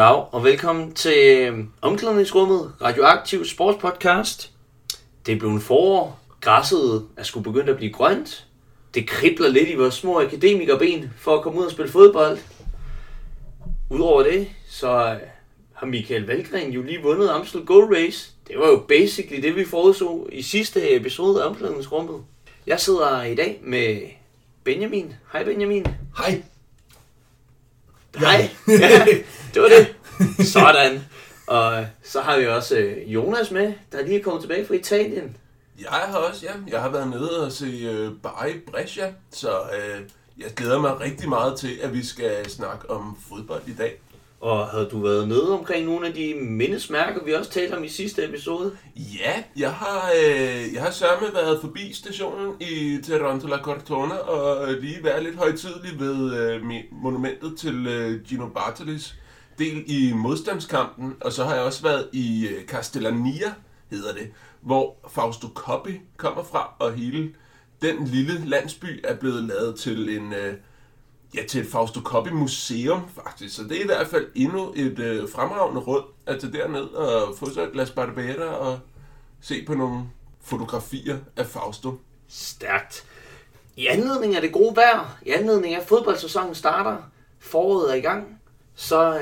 Goddag og velkommen til Omklædningsrummet, radioaktiv sportspodcast. Det er blevet forår, græsset er sgu begyndt at blive grønt. Det kribler lidt i vores små akademikerben for at komme ud og spille fodbold. Udover det, så har Michael Valgren jo lige vundet Amstel Gold Race. Det var jo basically det, vi forudså i sidste episode af Omklædningsrummet. Jeg sidder i dag med Benjamin. Hej Benjamin. Hej. Nej, ja, det var det. Sådan. Og så har vi også Jonas med, der lige er kommet tilbage fra Italien. Jeg har været nede og se Barri Brescia, så jeg glæder mig rigtig meget til, at vi skal snakke om fodbold i dag. Og havde du været nede omkring nogle af de mindesmærker, vi også talte om i sidste episode? Ja, jeg har sørme været forbi stationen i Teron to la Cortina og lige været lidt højtidlig ved monumentet til Gino Bartalis del i modstandskampen. Og så har jeg også været i Castellania, hedder det, hvor Fausto Coppi kommer fra, og hele den lille landsby er blevet lavet til en... til et Fausto Coppi-museum, faktisk. Så det er i hvert fald endnu et fremragende råd at tage derned og få sig et glas barbera og se på nogle fotografier af Fausto. Stærkt. I anledning af det gode vejr, i anledning af fodboldsæsonen starter, foråret er i gang, så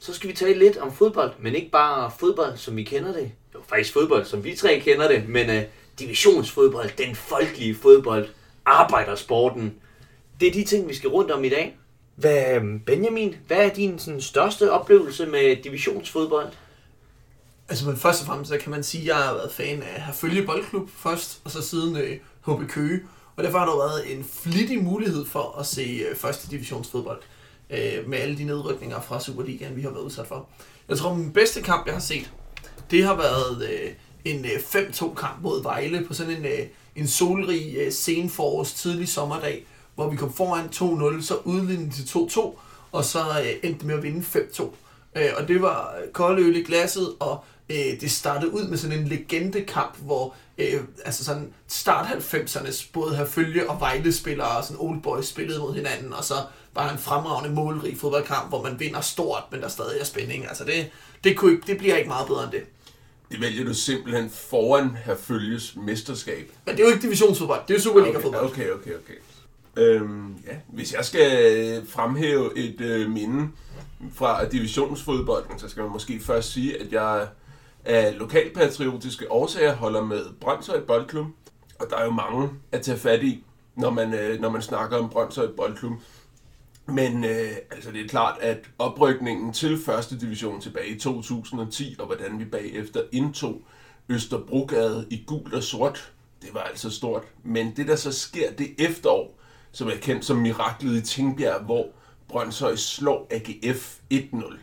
skal vi tale lidt om fodbold, men ikke bare fodbold, som vi kender det. Jo, faktisk fodbold, som vi tre kender det, men divisionsfodbold, den folkelige fodbold, arbejdersporten. Det er de ting, vi skal rundt om i dag. Benjamin, hvad er din sådan, største oplevelse med divisionsfodbold? Altså, men først og fremmest så kan man sige, at jeg har været fan af Frem Boldklub først, og så siden HB Køge. Og derfor har der været en flittig mulighed for at se første divisionsfodbold med alle de nedrykninger fra Superligaen, vi har været udsat for. Jeg tror, min bedste kamp, jeg har set, det har været en 5-2-kamp mod Vejle på sådan en solrig senforårs tidlig sommerdag, hvor vi kom foran 2-0, så udlignede til 2-2, og så endte med at vinde 5-2. Og det var kolde øl i glasset, og det startede ud med sådan en legendekamp, hvor altså sådan start 90'ernes både Herfølge og Vejle-spillere og sådan old boys spillede mod hinanden, og så var der en fremragende målrig fodboldkamp, hvor man vinder stort, men der stadig er spænding. Altså det bliver ikke meget bedre end det. Det vælger du simpelthen foran Herfølges mesterskab. Men det er jo ikke divisionsfodbold, det er jo Superliga-fodbold. Okay. Hvis jeg skal fremhæve et minde fra divisionsfodbolden, så skal man måske først sige, at jeg af lokalpatriotiske årsager holder med Brønshøj Boldklub. Og der er jo mange at tage fat i, når man snakker om Brønshøj Boldklub. Men det er klart, at oprykningen til første division tilbage i 2010, og hvordan vi bagefter indtog Østerbrogade i gul og sort, det var altså stort. Men det, der så sker det efterår, som er kendt som miraklet i Tingbjerg, hvor Brønshøj slår AGF 1-0.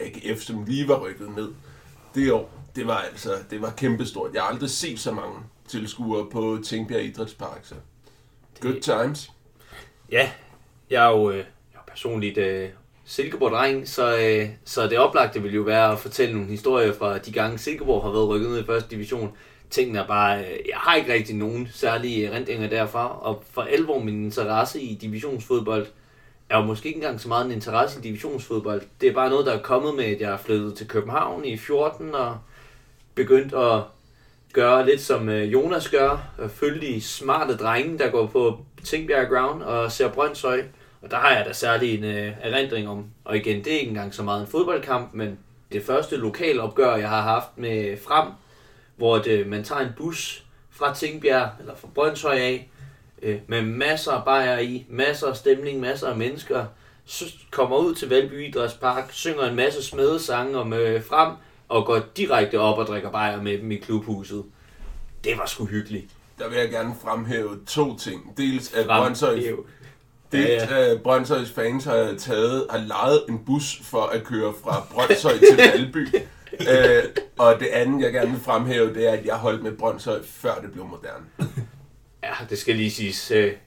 AGF, som lige var rykket ned det år. Det var kæmpestort. Jeg har aldrig set så mange tilskuere på Tingbjerg Idrætspark. Så. Good times. Ja, jeg er jo personligt Silkeborg-dreng, så det oplagte ville jo være at fortælle nogle historier fra de gange Silkeborg har været rykket ned i første division. Tingene er bare, jeg har ikke rigtig nogen særlige erindringer derfra, og for alvor min interesse i divisionsfodbold er jo måske ikke engang så meget en interesse i divisionsfodbold. Det er bare noget, der er kommet med, at jeg er flyttet til København i 14 og begyndt at gøre lidt som Jonas gør, og følge de smarte drenge, der går på Tingbjerg Ground og ser Brønshøj, og der har jeg da særlig en erindring om, og igen, det er ikke engang så meget en fodboldkamp, men det første lokalopgør, jeg har haft med Frem, hvor man tager en bus fra Tingbjerg, eller fra Brønshøj af, med masser af bajere i, masser af stemning, masser af mennesker, så kommer ud til Valby Idrætspark, synger en masse smedesange om Frem, og går direkte op og drikker bajer med dem i klubhuset. Det var sgu hyggeligt. Der vil jeg gerne fremhæve to ting. Dels at Brønshøjs fans har lejet en bus for at køre fra Brønshøj til Valby. Og det andet, jeg gerne vil fremhæve, det er, at jeg holdt med Brønshøj, før det blev moderne. Ja, det skal lige siges.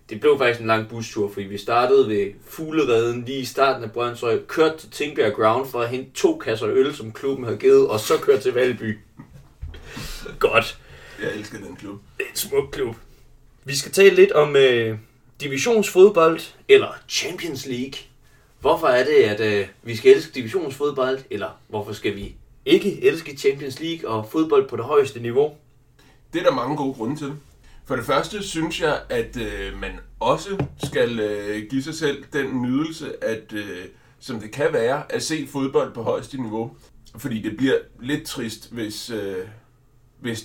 Det blev faktisk en lang bustur, fordi vi startede ved Fuglereden lige i starten af Brønshøj, kørte til Tingbjerg Ground for at hente 2 kasser øl, som klubben havde givet, og så kørte til Valby. Godt. Jeg elsker den klub. Det er en smuk klub. Vi skal tale lidt om divisionsfodbold, eller Champions League. Hvorfor er det, at vi skal elske divisionsfodbold, eller hvorfor skal vi ikke elske Champions League og fodbold på det højeste niveau? Det er der mange gode grunde til. For det første synes jeg, at man også skal give sig selv den nydelse, at, som det kan være, at se fodbold på højeste niveau. Fordi det bliver lidt trist, hvis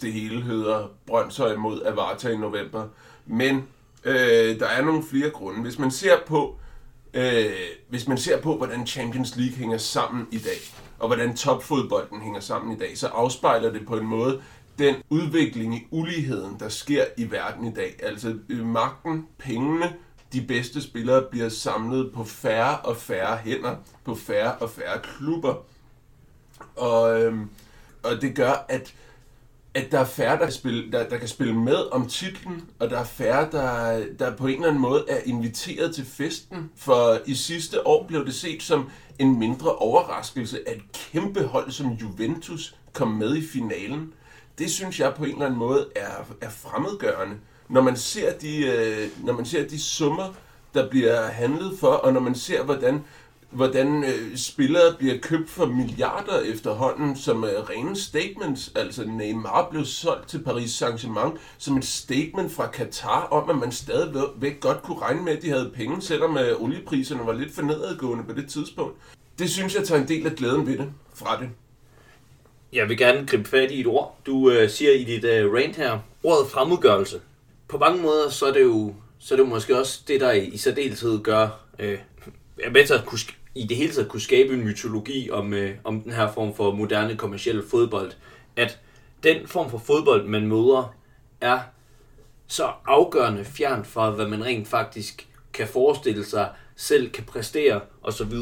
det hele hedder Brønshøj mod Avarta i november. Men der er nogle flere grunde. Hvis man ser på, hvordan Champions League hænger sammen i dag, og hvordan topfodbolden hænger sammen i dag, så afspejler det på en måde den udvikling i uligheden, der sker i verden i dag. Altså magten, pengene, de bedste spillere bliver samlet på færre og færre hænder, på færre og færre klubber. Og det gør, at der er færre, der kan spille med om titlen, og der er færre, der på en eller anden måde er inviteret til festen. For i sidste år blev det set som en mindre overraskelse, at et kæmpe hold som Juventus kom med i finalen. Det synes jeg på en eller anden måde er fremmedgørende. Når man ser de summer, der bliver handlet for, og når man ser, hvordan spillere bliver købt for milliarder efterhånden, som rene statements. Altså Neymar blev solgt til Paris Saint-Germain som et statement fra Qatar om, at man stadigvæk godt kunne regne med, at de havde penge, selvom oliepriserne var lidt for nedadgående på det tidspunkt. Det synes jeg tager en del af glæden ved det, fra det. Jeg vil gerne gribe fat i et ord, du siger i dit rant her. Ordet fremmedgørelse. På mange måder, så er det jo måske også det, der i særdeleshed gør, i det hele taget kunne skabe en mytologi om den her form for moderne kommerciel fodbold, at den form for fodbold, man møder, er så afgørende fjernt fra, hvad man rent faktisk kan forestille sig, selv kan præstere osv.,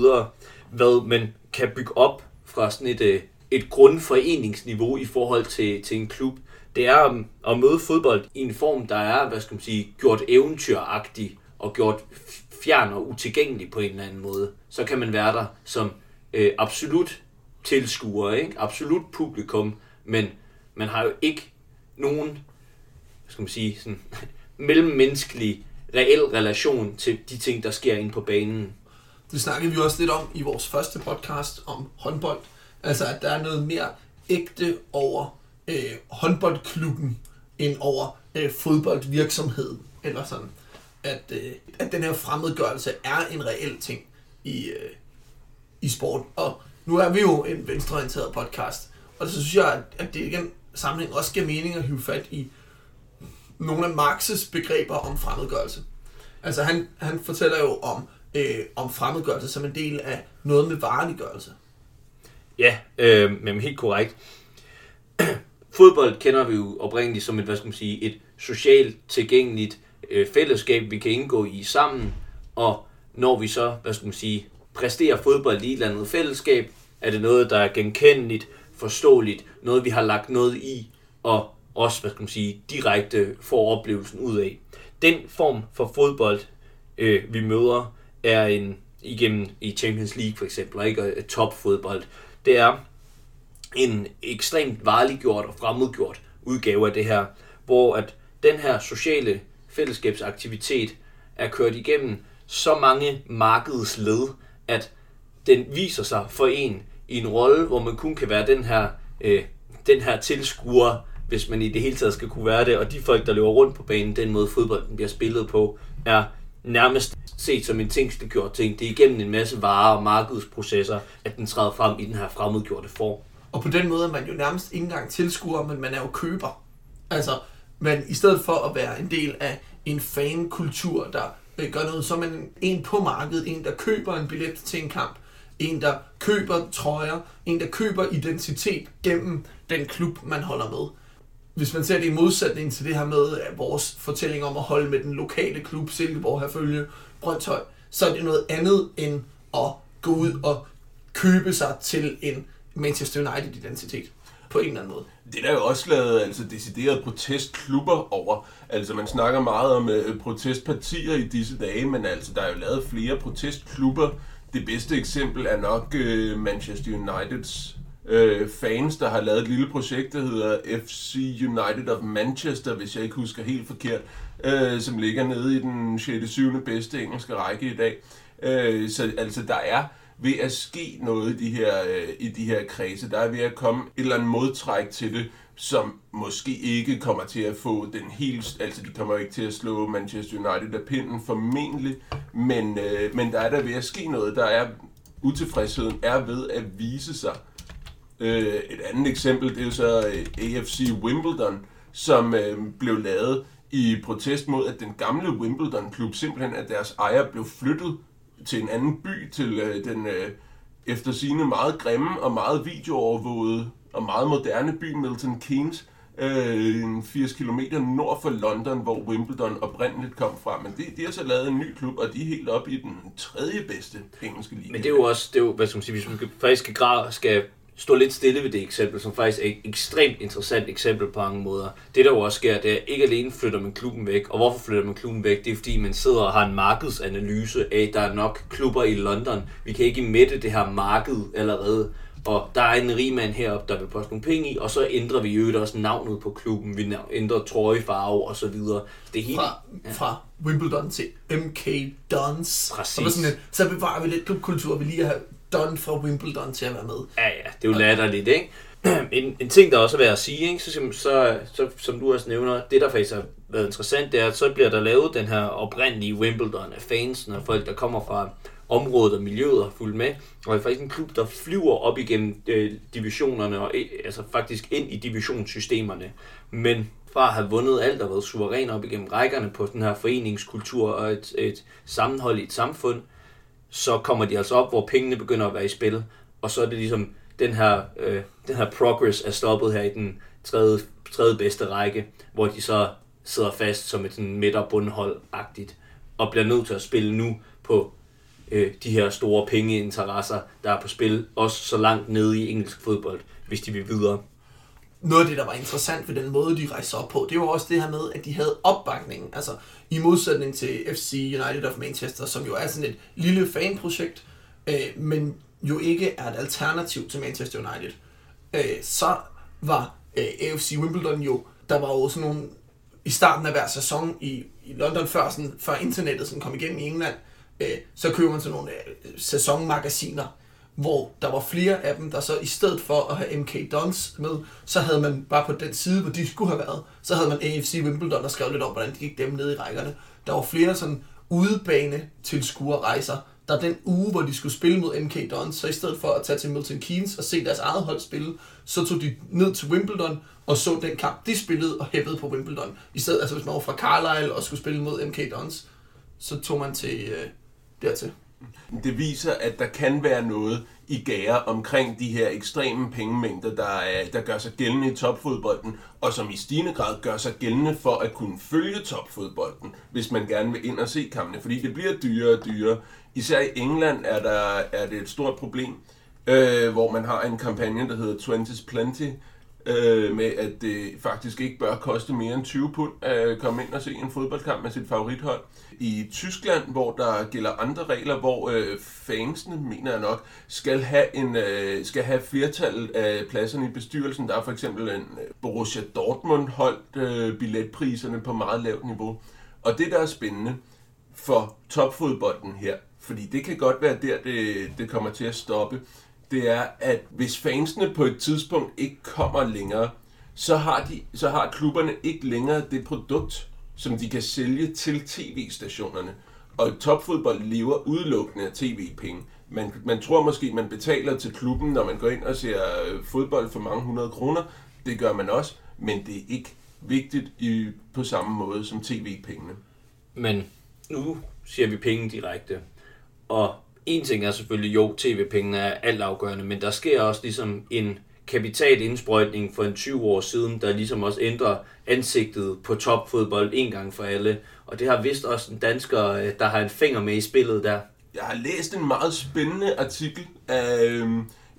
hvad man kan bygge op fra sådan et grundforeningsniveau i forhold til en klub. Det er at møde fodbold i en form, der er, gjort eventyragtig og gjort fjern og utilgængelig på en eller anden måde. Så kan man være der som absolut tilskuer, ikke? Absolut publikum, men man har jo ikke nogen, sådan, mellemmenneskelig, reel relation til de ting, der sker inde på banen. Det snakkede vi også lidt om i vores første podcast om håndbold. Altså, at der er noget mere ægte over håndboldklubben, end over fodboldvirksomheden, eller sådan. At den her fremmedgørelse er en reel ting i sport. Og nu er vi jo en venstreorienteret podcast, og så synes jeg, at det igen sammenhæng også giver mening at hive fat i nogle af Marx's begreber om fremmedgørelse. Altså han fortæller jo om fremmedgørelse som en del af noget med vareliggørelse. Ja, men helt korrekt. Fodbold kender vi jo oprindeligt som et, et socialt tilgængeligt fællesskab, vi kan indgå i sammen, og når vi så, præsterer fodbold i et eller andet fællesskab, er det noget, der er genkendeligt, forståeligt, noget vi har lagt noget i, og også, direkte får oplevelsen ud af. Den form for fodbold, vi møder, er igennem i Champions League for eksempel, ikke? Og topfodbold. Det er en ekstremt varliggjort og fremmedgjort udgave af det her, hvor at den her sociale fællesskabsaktivitet er kørt igennem så mange markedsled, at den viser sig for en i en rolle, hvor man kun kan være den her tilskuer, hvis man i det hele taget skal kunne være det, og de folk, der løber rundt på banen, den måde fodbolden bliver spillet på, er nærmest set som en tingsliggjort ting. Det er igennem en masse varer og markedsprocesser, at den træder frem i den her fremmedgjorte form. Og på den måde er man jo nærmest ikke engang tilskuer, men man er jo køber. Altså, men i stedet for at være en del af en fankultur, der gør noget, så er man en på markedet, en der køber en billet til en kamp, en der køber trøjer, en der køber identitet gennem den klub, man holder med. Hvis man ser det i modsætning til det her med vores fortælling om at holde med den lokale klub, Silkeborg, Herfølge, Brønshøj, så er det noget andet end at gå ud og købe sig til en Manchester United-identitet. På en eller anden måde. Det der er jo også lavet deciderede protestklubber over. Altså man snakker meget om protestpartier i disse dage, men der er jo lavet flere protestklubber. Det bedste eksempel er nok Manchester Uniteds fans, der har lavet et lille projekt, der hedder FC United of Manchester, hvis jeg ikke husker helt forkert, som ligger nede i den 6. og 7. bedste engelske række i dag. Så altså, der er ved at ske noget i de her kredse. Der er ved at komme et eller andet modtræk til det, som måske ikke kommer til at få den helt... Altså, de kommer ikke til at slå Manchester United af pinden formentlig, men der er der ved at ske noget. Der er utilfredsheden er ved at vise sig. Et andet eksempel, det er jo så AFC Wimbledon, som blev lavet i protest mod, at den gamle Wimbledon-klub simpelthen, at deres ejer blev flyttet til en anden by, til den eftersigende meget grimme og meget videoovervågede og meget moderne by Milton Keynes, 80 km nord for London, hvor Wimbledon oprindeligt kom fra. Men de har så lavet en ny klub, og de er helt oppe i den tredje bedste engelske liga. Men det er jo også, det er jo, hvad skal man sige, hvis man faktisk skal stå lidt stille ved det eksempel, som faktisk er et ekstremt interessant eksempel på mange måder. Det der jo også sker, det er, ikke alene flytter man klubben væk, og hvorfor flytter man klubben væk? Det er fordi, man sidder og har en markedsanalyse af, der er nok klubber i London. Vi kan ikke mætte det her marked allerede, og der er en rig mand heroppe, der vil poste nogle penge i, og så ændrer vi jo også navnet på klubben, vi ændrer trøjefarve og så videre. Det er helt... Fra Wimbledon til MK Dons. Præcis. Så bevarer vi lidt klubkultur, vi lige har Don fra Wimbledon til at være med. Ja, ja, det er jo latterligt, ikke? En ting, der også er værd at sige, ikke? Så, som du også nævner, det der faktisk har været interessant, det er, at så bliver der lavet den her oprindelige Wimbledon af fans, og folk, der kommer fra området og miljøet har fulgt med, og er faktisk en klub, der flyver op igennem divisionerne, og altså faktisk ind i divisionssystemerne. Men fra at have vundet alt og været suveræn op igennem rækkerne på den her foreningskultur og et sammenhold i et samfund, så kommer de altså op, hvor pengene begynder at være i spil, og så er det ligesom, den her progress er stoppet her i den tredje bedste række, hvor de så sidder fast som et midt- og bundhold-agtigt, og bliver nødt til at spille nu på de her store pengeinteresser, der er på spil, også så langt nede i engelsk fodbold, hvis de vil videre. Noget af det, der var interessant ved den måde, de rejste op på, det var også det her med, at de havde opbakningen. Altså i modsætning til FC United of Manchester, som jo er sådan et lille fanprojekt, men jo ikke er et alternativ til Manchester United. Så var AFC Wimbledon jo, der var jo sådan nogle, i starten af hver sæson i London, før internettet sådan kom igennem i England, så købte man sådan nogle sæsonmagasiner, hvor der var flere af dem, der så i stedet for at have MK Dons med, så havde man bare på den side, hvor de skulle have været, så havde man AFC Wimbledon, der skrev lidt om, hvordan de gik dem ned i rækkerne. Der var flere sådan udebane-tilskuerrejser, der den uge, hvor de skulle spille mod MK Dons, så i stedet for at tage til Milton Keynes og se deres eget hold spille, så tog de ned til Wimbledon og så den kamp, de spillede og hæppede på Wimbledon. I stedet, altså hvis man var fra Carlisle og skulle spille mod MK Dons, så tog man til dertil. Det viser, at der kan være noget i gære omkring de her ekstreme pengemængder, der gør sig gældende i topfodbolden, og som i stigende grad gør sig gældende for at kunne følge topfodbolden, hvis man gerne vil ind og se kampene, fordi det bliver dyrere og dyrere. Især i England er det et stort problem, hvor man har en kampagne, der hedder 20's Plenty, med at det faktisk ikke bør koste mere end 20 pund at komme ind og se en fodboldkamp med sit favorithold. I Tyskland, hvor der gælder andre regler, hvor fansene, mener jeg nok, skal have flertallet af pladserne i bestyrelsen. Der er for eksempel en Borussia Dortmund holdt billetpriserne på meget lavt niveau. Og det, der er spændende for topfodbolden her, fordi det kan godt være der, det kommer til at stoppe, det er, at hvis fansene på et tidspunkt ikke kommer længere, så har klubberne ikke længere det produkt, som de kan sælge til tv-stationerne. Og topfodbold lever udelukkende af tv-penge. Man tror måske, man betaler til klubben, når man går ind og ser fodbold for mange 100 kroner. Det gør man også, men det er ikke vigtigt på samme måde som tv-pengene. Men nu siger vi penge direkte, og en ting er selvfølgelig, jo, tv-pengene er altafgørende, men der sker også ligesom en kapitalindsprøjtning for en 20 år siden, der ligesom også ændrer ansigtet på topfodbold en gang for alle. Og det har vist også en dansker, der har en finger med i spillet der. Jeg har læst en meget spændende artikel.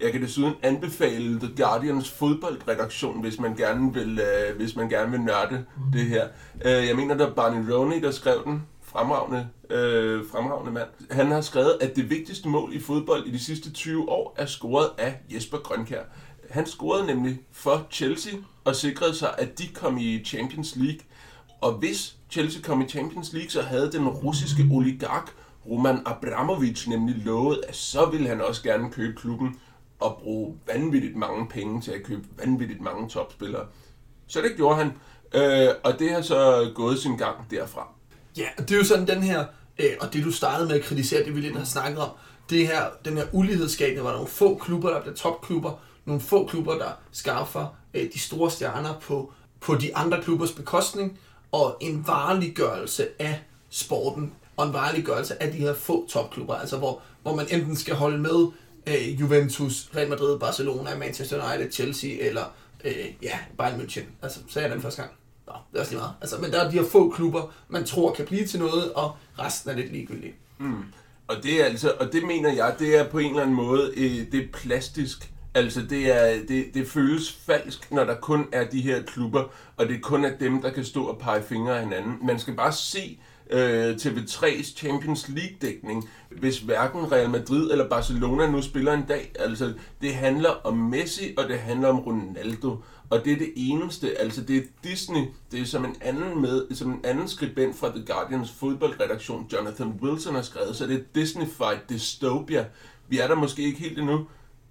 Jeg kan desuden anbefale The Guardians fodboldredaktion, hvis man gerne vil nørde det her. Jeg mener, der er Barney Roney, der skrev den. Fremragende mand. Han har skrevet, at det vigtigste mål i fodbold i de sidste 20 år er scoret af Jesper Grønkjær. Han scorede nemlig for Chelsea og sikrede sig, at de kom i Champions League. Og hvis Chelsea kom i Champions League, så havde den russiske oligark Roman Abramovich nemlig lovede, at så ville han også gerne købe klubben og bruge vanvittigt mange penge til at købe vanvittigt mange topspillere. Så det gjorde han, og det har så gået sin gang derfra. Ja, det er jo sådan den her, og det du startede med at kritisere, det vi lidt har snakket om, det her, den her ulighedsskabning, hvor der er nogle få klubber, der bliver topklubber, nogle få klubber, der skaffer de store stjerner på de andre klubbers bekostning, og en varliggørelse af sporten, og en varliggørelse af de her få topklubber, altså hvor man enten skal holde med Juventus, Real Madrid, Barcelona, Manchester United, Chelsea, eller Bayern München. Altså, sagde jeg den første gang. Nå, det er også lige meget. Altså, men der er de her få klubber, man tror kan blive til noget, og resten er lidt ligegyldigt. Mm. Og det er altså, og det mener jeg, det er på en eller anden måde, det er plastisk. Altså, det føles falsk, når der kun er de her klubber, og det kun er dem, der kan stå og pege fingre af hinanden. Man skal bare se TV3's Champions League-dækning, hvis hverken Real Madrid eller Barcelona nu spiller en dag. Altså, det handler om Messi, og det handler om Ronaldo. Og det er det eneste. Altså, det er Disney. Det er som en anden skribent fra The Guardians fodboldredaktion, Jonathan Wilson, har skrevet, så det er Disney-fight dystopia. Vi er der måske ikke helt endnu,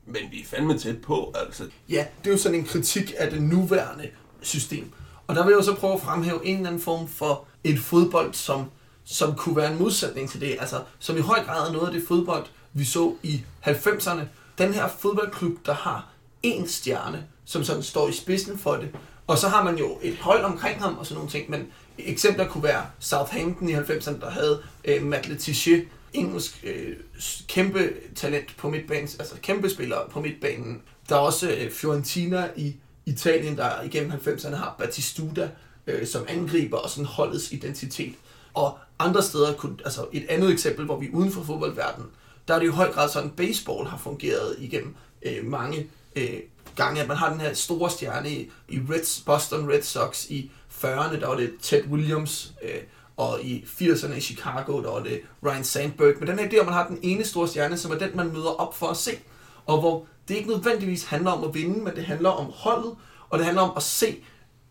men vi er fandme tæt på, altså. Ja, det er jo sådan en kritik af det nuværende system. Og der vil jeg jo så prøve at fremhæve en eller anden form for et fodbold, som kunne være en modsætning til det. Altså, som i høj grad er noget af det fodbold, vi så i 90'erne. Den her fodboldklub, der har én stjerne, som sådan står i spidsen for det. Og så har man jo et hold omkring ham og sådan nogle ting. Men eksempler kunne være Southampton i 90'erne, der havde Matt Le Tissier, engelsk kæmpe talent på midtbanen, altså kæmpe spiller på midtbanen. Der er også Fiorentina i Italien, der igennem 90'erne har Batistuta som angriber og sådan holdets identitet. Og andre steder kunne, altså et andet eksempel, hvor vi uden for fodboldverdenen, der er det jo i høj grad sådan, baseball har fungeret igennem mange gange, at man har den her store stjerne i Boston Red Sox i 40'erne, der var det Ted Williams, og i 80'erne i Chicago, der var det Ryan Sandberg. Men den her idé, hvor man har den ene store stjerne, som er den, man møder op for at se, og hvor det ikke nødvendigvis handler om at vinde, men det handler om holdet, og det handler om at se,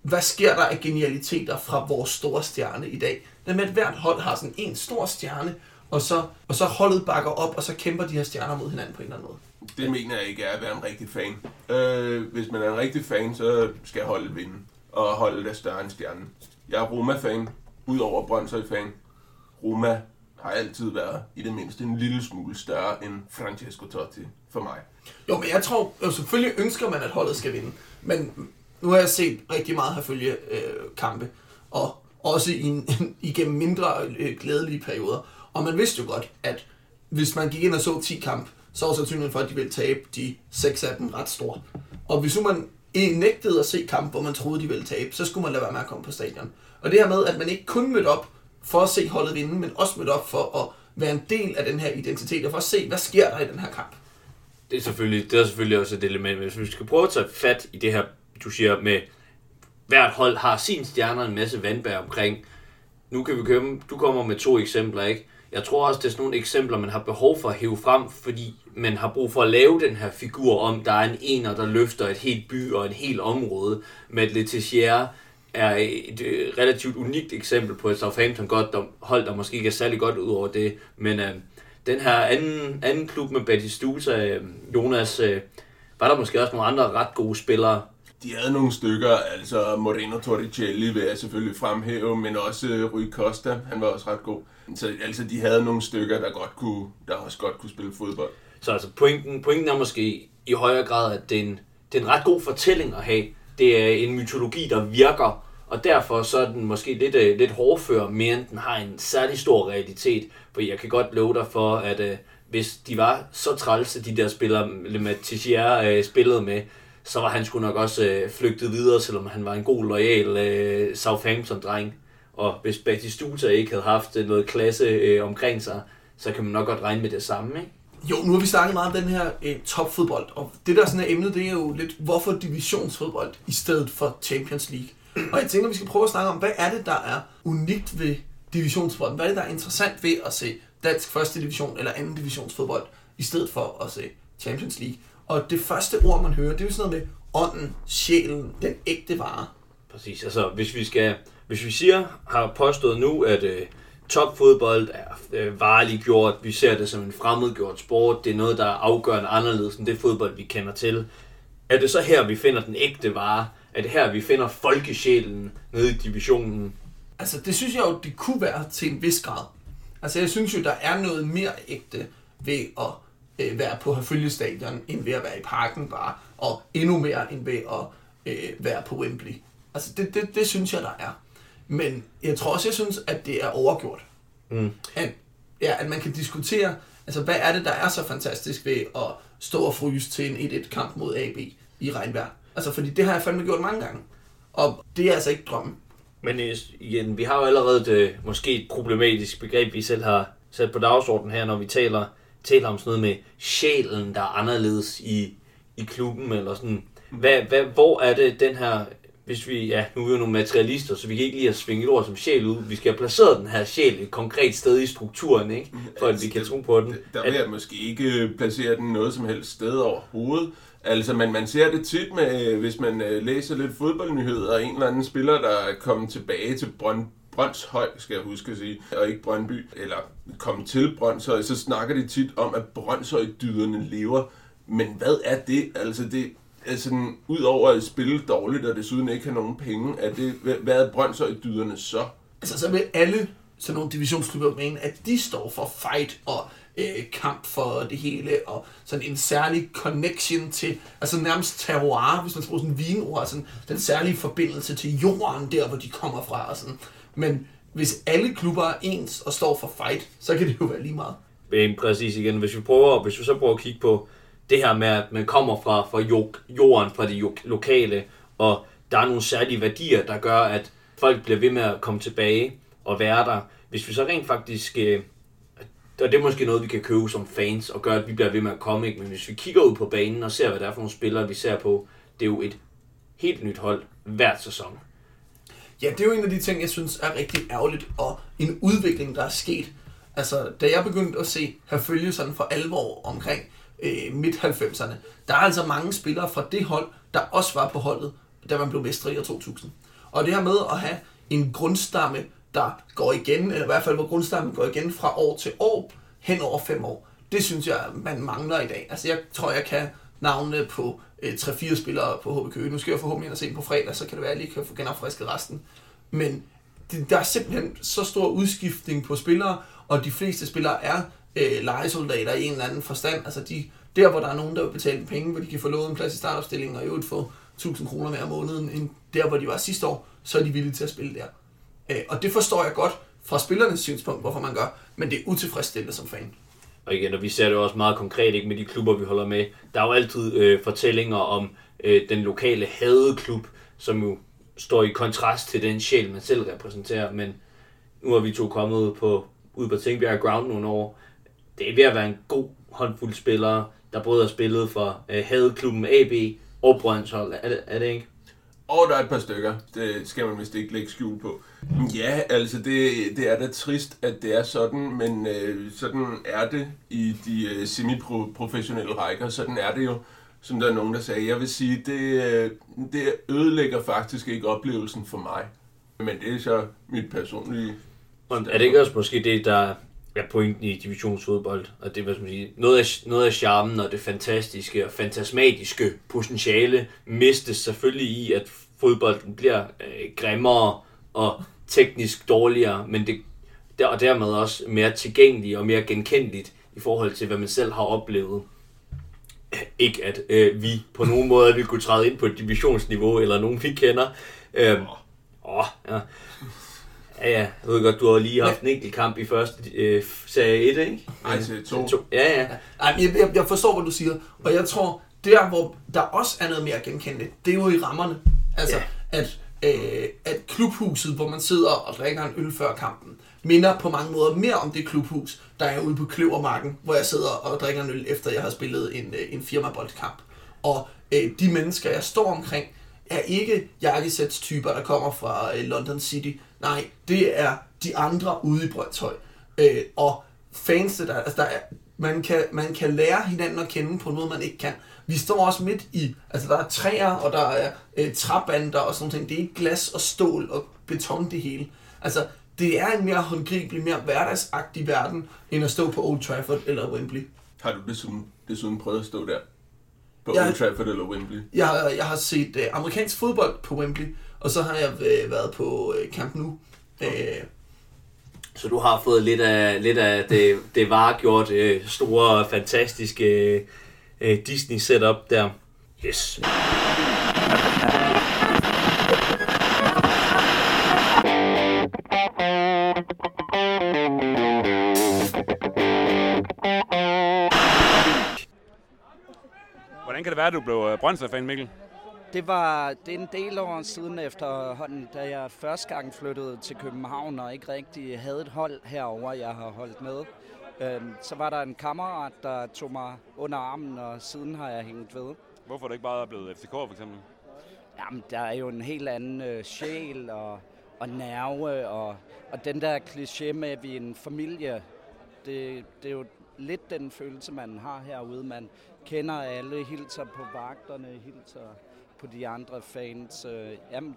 hvad sker der af genialiteter fra vores store stjerne i dag. Men at hvert hold har sådan en stor stjerne, og så holdet bakker op, og så kæmper de her stjerner mod hinanden på en eller anden måde. Det mener jeg ikke er at være en rigtig fan. Hvis man er en rigtig fan, så skal holdet vinde, og holdet er større end stjernen. Jeg er Roma-fan, udover Brønshøj-fan. Roma har altid været i det mindste en lille smule større end Francesco Totti for mig. Jo, men jeg tror, selvfølgelig ønsker man, at holdet skal vinde. Men nu har jeg set rigtig meget herfølge kampe, og også igennem mindre glædelige perioder. Og man vidste jo godt, at hvis man gik ind og så 10 kamp, så var sandsynligheden for, at de ville tabe de 6 af dem ret store. Og hvis man nægtede at se kamp, hvor man troede, de ville tabe, så skulle man lade være med at komme på stadion. Og det her med, at man ikke kun mødte op for at se holdet vinde, men også mødte op for at være en del af den her identitet, og for at se, hvad sker der i den her kamp. Det er selvfølgelig også et element, men hvis vi skal prøve at tage fat i det her, du siger med, hvert hold har sin stjerner en masse vandbær omkring. Nu kan vi købe, du kommer med 2 eksempler, ikke? Jeg tror også, det er sådan nogle eksempler, man har behov for at hæve frem, fordi man har brug for at lave den her figur om, der er en ener, der løfter et helt by og et helt område. Matt Le Tissier er et relativt unikt eksempel på et Southampton-hold, der måske ikke er særlig godt ud over det. Men den her anden klub med Batistuta, Jonas, var der måske også nogle andre ret gode spillere. De havde nogle stykker, altså Moreno Torricelli vil jeg selvfølgelig fremhæve, men også Rui Costa, han var også ret god. Så altså, de havde nogle stykker, der også godt kunne spille fodbold. Så altså, pointen er måske i højere grad, at det er en ret god fortælling at have. Det er en mytologi, der virker, og derfor så er den måske lidt hårdfør, mere end den har en særlig stor realitet. For jeg kan godt love dig for, at hvis de var så trælse, de der spillere, Mathieu spillede med, så var han sgu nok også flygtet videre, selvom han var en god, loyal Southampton-dreng. Og hvis Batistuta ikke havde haft noget klasse omkring sig, så kan man nok godt regne med det samme, ikke? Jo, nu har vi snakket meget om den her topfodbold, og det der sådan her emne, det er jo lidt, hvorfor divisionsfodbold i stedet for Champions League. Og jeg tænker, vi skal prøve at snakke om, hvad er det, der er unikt ved divisionsfodbold? Hvad er det, der er interessant ved at se dansk første division eller anden divisionsfodbold, i stedet for at se Champions League? Og det første ord, man hører, det er jo sådan noget med ånden, sjælen, den ægte vare. Præcis, altså hvis vi siger, har påstået nu, at topfodbold er vareliggjort. Vi ser det som en fremmedgjort sport. Det er noget, der er afgørende anderledes end det fodbold, vi kender til. Er det så her, vi finder den ægte vare? Er det her, vi finder folkesjælen nede i divisionen? Altså, det synes jeg jo, det kunne være til en vis grad. Altså, jeg synes jo, der er noget mere ægte ved at være på Herfølgestadion, end ved at være i parken bare, og endnu mere end ved at være på Wembley. Altså, det synes jeg, der er. Men jeg tror også, jeg synes, at det er overgjort. Mm. At man kan diskutere, altså, hvad er det, der er så fantastisk ved at stå og fryse til en 1-1-kamp mod AB i regnvejr? Altså, fordi det har jeg fandme gjort mange gange. Og det er altså ikke drømmen. Men igen, vi har jo allerede det, måske et problematisk begreb, vi selv har sat på dagsordenen her, når vi taler om sådan noget med sjælen, der er anderledes i klubben, eller sådan. Hvor er det den her, hvis vi, nu er vi jo nogle materialister, så vi kan ikke lige have svinget ord som sjæl ud. Vi skal have placeret den her sjæl et konkret sted i strukturen, ikke? For at vi kan tro på den. Der vil jeg måske ikke placere den noget som helst sted overhovedet. Altså, man ser det tit med, hvis man læser lidt fodboldnyheder, og en eller anden spiller, der er kommet tilbage til Brønshøj, skal jeg huske at sige, og ikke Brøndby, eller kommet til Brønshøj, så snakker de tit om, at Brønshøj-dyderne lever. Men hvad er det? Altså, det er sådan, ud over at spille dårligt, og desuden ikke have nogen penge, hvad er Brønshøj-dyderne så? Altså, så vil alle sådan nogle divisionsklubber mene, at de står for fight og kamp for det hele, og sådan en særlig connection til, altså nærmest terroir, hvis man bruger sådan en vinord, sådan den særlige forbindelse til jorden, der hvor de kommer fra, og sådan. Men hvis alle klubber er ens og står for fight, så kan det jo være lige meget. Præcis igen, hvis vi så prøver at kigge på det her med, at man kommer fra jorden, fra det lokale, og der er nogle særlige værdier, der gør, at folk bliver ved med at komme tilbage og være der. Hvis vi så rent faktisk... Og det er måske noget, vi kan købe som fans og gøre, at vi bliver ved med at komme, ikke? Men hvis vi kigger ud på banen og ser, hvad der er for nogle spillere, vi ser på, det er jo et helt nyt hold hver sæson. Ja, det er jo en af de ting, jeg synes er rigtig ærgerligt, og en udvikling, der er sket. Altså, da jeg begyndte at se Herfølge sådan for alvor omkring midt-90'erne, der er altså mange spillere fra det hold, der også var på holdet, da man blev mestre i 2000. Og det her med at have en grundstamme, der går igen, eller i hvert fald hvor grundstammen går igen fra år til år, hen over 5 år. Det synes jeg, man mangler i dag. Altså jeg tror, jeg kan navne på 3-4 spillere på HB Køge. Nu skal jeg forhåbentlig ind og se dem på fredag, så kan det være, at jeg lige kan få genopfrisket resten. Men der er simpelthen så stor udskiftning på spillere, og de fleste spillere er lejesoldater i en eller anden forstand. Altså der, hvor der er nogen, der vil betale penge, hvor de kan få lovet en plads i startopstillingen og i øvrigt få 1000 kroner mere om måneden, end der, hvor de var sidste år, så er de villige til at spille der. Og det forstår jeg godt fra spillernes synspunkt, hvorfor man gør, men det er utilfredsstillende som fan. Og igen, og vi ser det også meget konkret, ikke, med de klubber, vi holder med. Der er jo altid fortællinger om den lokale hadeklub, som jo står i kontrast til den sjæl, man selv repræsenterer. Men nu er vi to kommet ud på Tingbjerg Ground nogle år. Det er ved at være en god håndfuld spillere, der både har spillet for hadeklubben AB og Brønshøj. Er det ikke? Og der er et par stykker. Det skal man vist ikke lægge skjul på. Ja, altså det er da trist, at det er sådan, men sådan er det i de semi-professionelle rækker. Sådan er det jo, som der er nogen, der sagde. Jeg vil sige, det ødelægger faktisk ikke oplevelsen for mig. Men det er så mit personlige... Er det ikke også måske det, der er pointen i divisionsfodbold? Og det, hvad skal man sige, noget af charmen og det fantastiske og fantasmatiske potentiale mistes selvfølgelig i, at fodbolden bliver grimmere og teknisk dårligere, men og dermed også mere tilgængeligt og mere genkendeligt i forhold til, hvad man selv har oplevet. Ikke at vi på nogen måde ville kunne træde ind på et divisionsniveau, eller nogen vi kender. Ja, jeg ved godt, du har lige haft en enkelt kamp i første serie 1, ikke? Nej, til 2. Ja. Ej, jeg forstår, hvad du siger, og jeg tror, der hvor der også er noget mere genkendeligt, det er jo i rammerne. Altså, at klubhuset, hvor man sidder og drikker en øl før kampen, minder på mange måder mere om det klubhus, der er ude på Kløvermarken, hvor jeg sidder og drikker en øl, efter jeg har spillet en firmaboldkamp. Og de mennesker, jeg står omkring, er ikke jakkesætstyper, der kommer fra London City. Nej, det er de andre ude i Brønshøj. Og fans, man kan lære hinanden at kende på noget, man ikke kan. Vi står også midt i, altså der er træer, og der er træbander og sådan noget. Det er ikke glas og stål og beton det hele. Altså, det er en mere håndgribelig, mere hverdagsagtig verden, end at stå på Old Trafford eller Wembley. Har du desuden prøvet at stå der? På Old Trafford eller Wembley? Jeg har set amerikansk fodbold på Wembley, og så har jeg været på Camp Nou. Okay. Så du har fået lidt af det varegjort store, fantastiske Disney-setup der. Yes. Hvordan kan det være, at du blev Brønshøj-fan, Mikkel? Det er en del år siden efterhånden, da jeg første gang flyttede til København og ikke rigtig havde et hold herover, jeg har holdt med. Så var der en kammerat, der tog mig under armen, og siden har jeg hængt ved. Hvorfor er du ikke bare blevet FCK for eksempel? Jamen, der er jo en helt anden sjæl og nerve, og den der kliché med, at vi er en familie, det er jo lidt den følelse, man har herude. Man kender alle, hilser på vagterne, hilser på de andre fans. Jamen,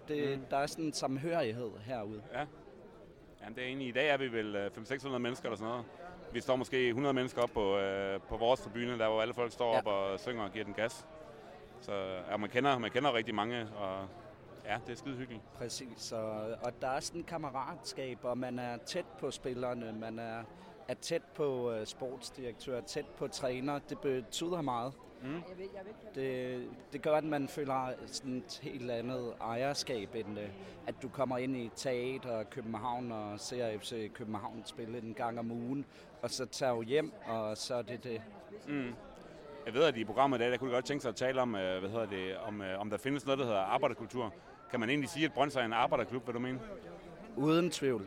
der er sådan en samhørighed herude. Ja, jamen, det er egentlig. I dag er vi vel 500-600 mennesker eller sådan noget. Vi står måske 100 mennesker op på vores tribune, der hvor alle folk står op og synger og giver den gas. Så ja, man kender rigtig mange, og ja, det er skide hyggeligt. Præcis, og der er sådan en kammeratskab, og man er tæt på spillerne, man er tæt på sportsdirektører, tæt på træner. Det betyder meget. Mm. Det gør, at man føler sådan et helt andet ejerskab, end at du kommer ind i teater København og ser FC København spille en gang om ugen, og så tager du hjem, og så er det. Mm. Jeg ved, at i programmet i dag, der kunne godt tænke sig at tale om, om der findes noget, der hedder arbejderkultur. Kan man egentlig sige, at Brønshøj er en arbejderklub, hvad du mener? Uden tvivl.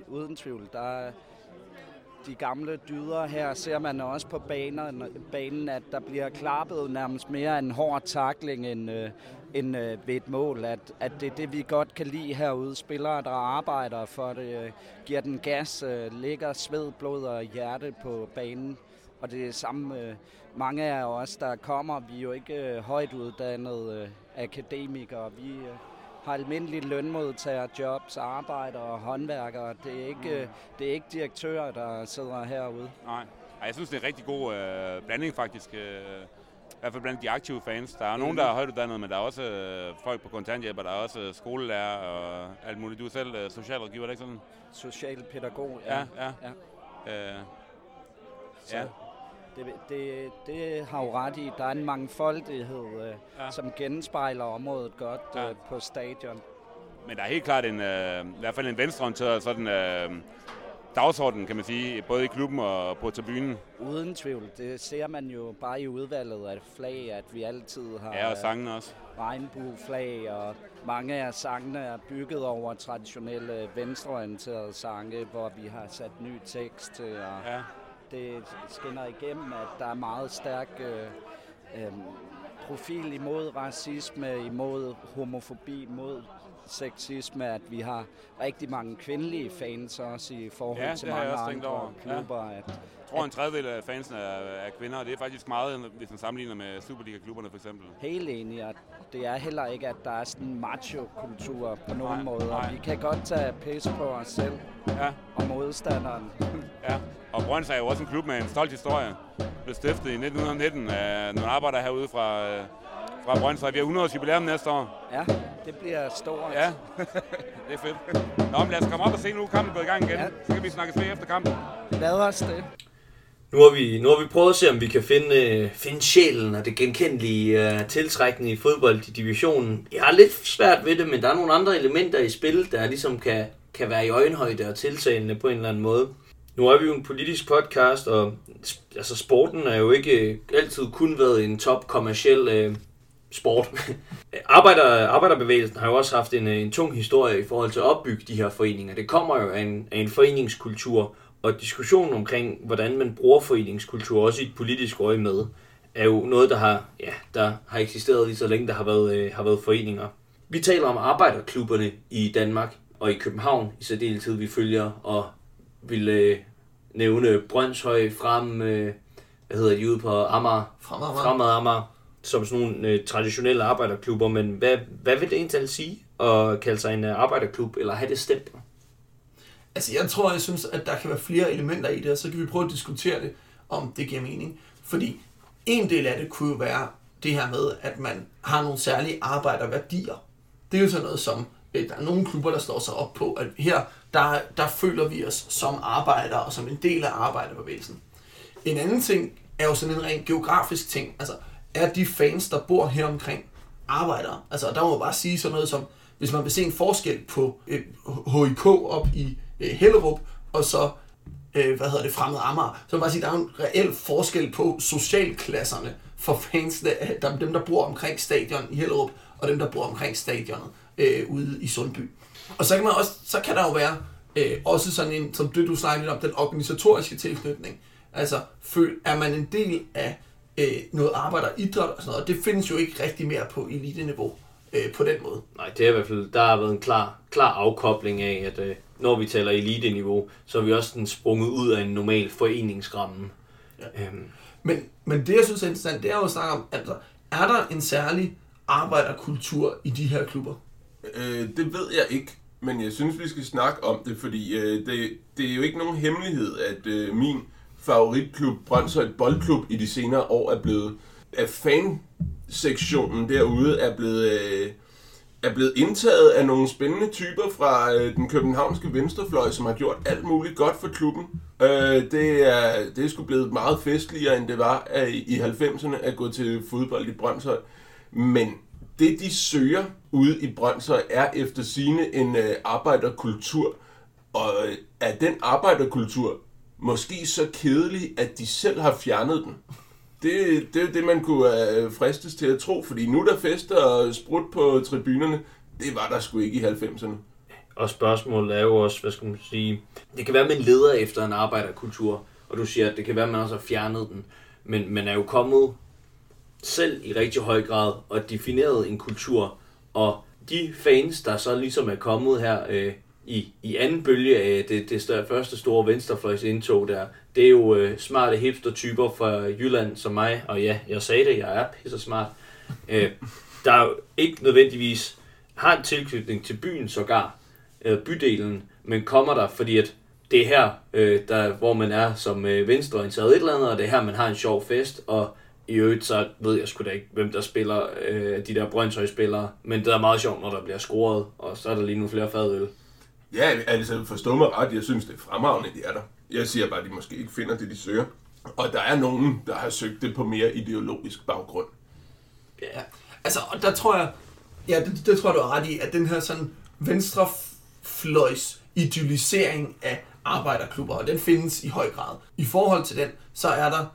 De gamle dyder her ser man også på banen, at der bliver klappet nærmest mere en hård tackling end ved et mål. At det er det, vi godt kan lide herude. Spillere, der arbejder for det, giver den gas, lægger sved, blod og hjerte på banen. Og det er samme mange af os, der kommer. Vi er jo ikke højt uddannede akademikere. Vi har almindelige lønmodtagere, jobs, arbejdere og håndværkere. Det er ikke direktører, der sidder herude. Nej, jeg synes, det er en rigtig god blanding faktisk. I hvert fald blandt de aktive fans. Der er nogen, der er højt uddannede, men der er også folk på kontanthjælp, og der er også skolelærer og alt muligt. Du er selv socialrådgiver, ikke sådan? Socialpædagog, ja. Ja. Det har jo ret i. Der er en mangfoldighed, som genspejler området godt på stadion. Men der er helt klart i hvert fald en venstreorienteret sådan dagsorden, kan man sige, både i klubben og på tribunen. Uden tvivl. Det ser man jo bare i udvalget af flag, at vi altid har og sangene også. Regnbueflag, og mange af sangene er bygget over traditionelle venstreorienterede sange, hvor vi har sat ny tekst til. Det skinner igennem, at der er meget stærk profil imod racisme, imod homofobi, imod sexisme, at vi har rigtig mange kvindelige fans også i forhold til mange andre klubber. Ja. Jeg tror, en tredjedel af fansen er kvinder, og det er faktisk meget, hvis man sammenligner med Superliga-klubberne for eksempel. Helt enig, og det er heller ikke, at der er sådan en macho-kultur på nogen måde, og vi kan godt tage pis på os selv og modstanderen. Ja. Og Brønshøj er jo også en klub med en stolt historie. Blev stiftet i 1919 af nogle arbejdere herude fra Brønshøj. Vi har 100 års jubilæum næste år. Ja, det bliver stort. Ja, det er fedt. Nå, men lad os komme op og se nu kampen går i gang igen. Ja. Så kan vi snakkes ved efter kampen. Lad os det. Nu har vi prøvet at se, om vi kan finde sjælen og det genkendelige tiltrækkende i fodbold i divisionen. Jeg har lidt svært ved det, men der er nogle andre elementer i spil, der ligesom kan være i øjenhøjde og tiltalende på en eller anden måde. Nu er vi jo en politisk podcast, og altså, sporten er jo ikke altid kun været en top-kommerciel sport. Arbejderbevægelsen har jo også haft en tung historie i forhold til at opbygge de her foreninger. Det kommer jo af en foreningskultur, og diskussionen omkring, hvordan man bruger foreningskultur, også i et politisk øje med, er jo noget, der har eksisteret lige så længe, der har været foreninger. Vi taler om arbejderklubberne i Danmark og i København, i særdeleshed vi følger og vil nævne Brønshøj, Frem, ude på Amager, Fremad Amager, som sådan nogle traditionelle arbejderklubber, men hvad vil det egentlig sige at kalde sig en arbejderklub, eller have det stempel? Altså jeg tror, jeg synes, at der kan være flere elementer i det, og så kan vi prøve at diskutere det, om det giver mening. Fordi en del af det kunne jo være det her med, at man har nogle særlige arbejder og værdier. Det er jo sådan noget som, der er nogle klubber, der slår sig op på, at her, der føler vi os som arbejdere og som en del af arbejderbevægelsen. En anden ting er jo sådan en rent geografisk ting. Altså, er de fans, der bor her omkring, arbejdere? Altså, der må man bare sige sådan noget som, hvis man vil se en forskel på HIK op i Hellerup, og så, Fremad Amager, så må man bare sige, der er en reel forskel på socialklasserne for fansene, dem, der bor omkring stadion i Hellerup, og dem, der bor omkring stadionet ude i Sundby. Og så kan man også, så kan der jo være også sådan en, som det du snakkede lidt om, den organisatoriske tilknytning. Altså, er man en del af noget arbejderidræt og sådan noget, og det findes jo ikke rigtig mere på eliteniveau på den måde. Nej, det er i hvert fald, der har været en klar afkobling af, at når vi taler eliteniveau, så er vi også sådan sprunget ud af en normal foreningsramme. Ja. Men det, jeg synes er interessant, det er jo at snakke om, altså, er der en særlig arbejderkultur i de her klubber? Det ved jeg ikke, men jeg synes, vi skal snakke om det, fordi det er jo ikke nogen hemmelighed, at min favoritklub, Brønshøj Boldklub, i de senere år er blevet, at fansektionen derude er blevet indtaget af nogle spændende typer fra den københavnske venstrefløj, som har gjort alt muligt godt for klubben. Det er sgu blevet meget festligere, end det var i 90'erne at gå til fodbold i Brønshøj. Men det, de søger ude i Brønshøj, er efter sine en arbejderkultur. Og er den arbejderkultur måske så kedelig, at de selv har fjernet den? Det er jo det, man kunne fristes til at tro, fordi nu der fester og sprut på tribunerne, det var der sgu ikke i 90'erne. Og spørgsmålet er jo også, hvad skal man sige, det kan være, man leder efter en arbejderkultur, og du siger, at det kan være, man også har fjernet den, men man er jo kommet selv i rigtig høj grad og defineret en kultur, og de fans, der så ligesom er kommet her i anden bølge af det første store venstrefløjs indtog der, det er jo smarte hipster-typer fra Jylland som mig, og ja, jeg sagde det, jeg er pisse smart, der jo ikke nødvendigvis har en tilknytning til byen sågar, bydelen, men kommer der, fordi at det er her, hvor man er som venstreorienteret et eller andet, og det er her, man har en sjov fest, og i øvrigt så ved jeg sgu da ikke, hvem der spiller, de der Brønshøj-spillere, men det er meget sjovt, når der bliver scoret, og så er der lige nu flere fadøl. Ja, altså forstå mig ret, jeg synes det er fremragende, de er der. Jeg siger bare, at de måske ikke finder det, de søger. Og der er nogen, der har søgt det på mere ideologisk baggrund. Ja, altså, og der tror jeg, det tror jeg, du er ret i, at den her sådan venstrefløjs idealisering af arbejderklubber, og den findes i høj grad. I forhold til den, så er der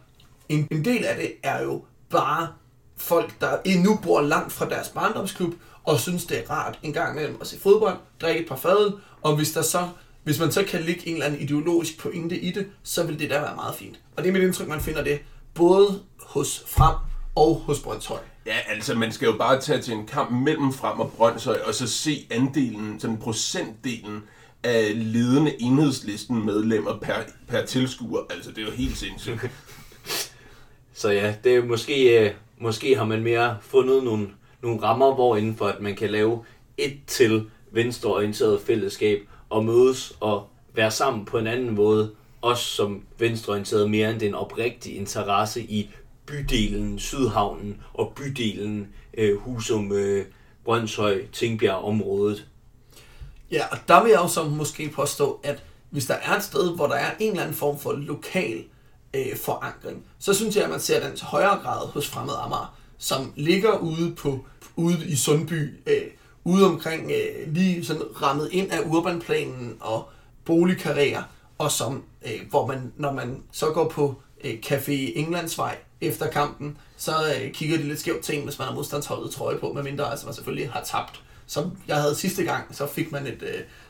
en del af det er jo bare folk, der endnu bor langt fra deres barndomsklub, og synes, det er rart en gang imellem at se fodbold, drikke et par fadøl, og hvis man så kan ligge en eller anden ideologisk pointe i det, så vil det da være meget fint. Og det er mit indtryk, man finder det både hos Frem og hos Brønshøj. Ja, altså man skal jo bare tage til en kamp mellem Frem og Brønshøj, og så se andelen, sådan procentdelen af ledende Enhedslisten medlemmer per tilskuer. Altså det er jo helt sindssygt. Så ja, det er måske har man mere fundet nogle rammer, hvor indenfor at man kan lave et til venstreorienteret fællesskab og mødes og være sammen på en anden måde, også som venstreorienteret mere end den oprigtige interesse i bydelen Sydhavnen og bydelen Husum, Brønshøj, Tingbjerg området. Ja, og der vil jeg også måske påstå, at hvis der er et sted, hvor der er en eller anden form for lokal forankring, så synes jeg, at man ser den til højere grad hos Fremad Amager, som ligger ude i Sundby, ude omkring, lige sådan rammet ind af urbanplanen og boligkarrierer, og som, hvor man, når man så går på Café Englandsvej efter kampen, så kigger de lidt skævt ting, hvis man har modstandsholdet trøje på, medmindre altså, man selvfølgelig har tabt. Som jeg havde sidste gang, så fik man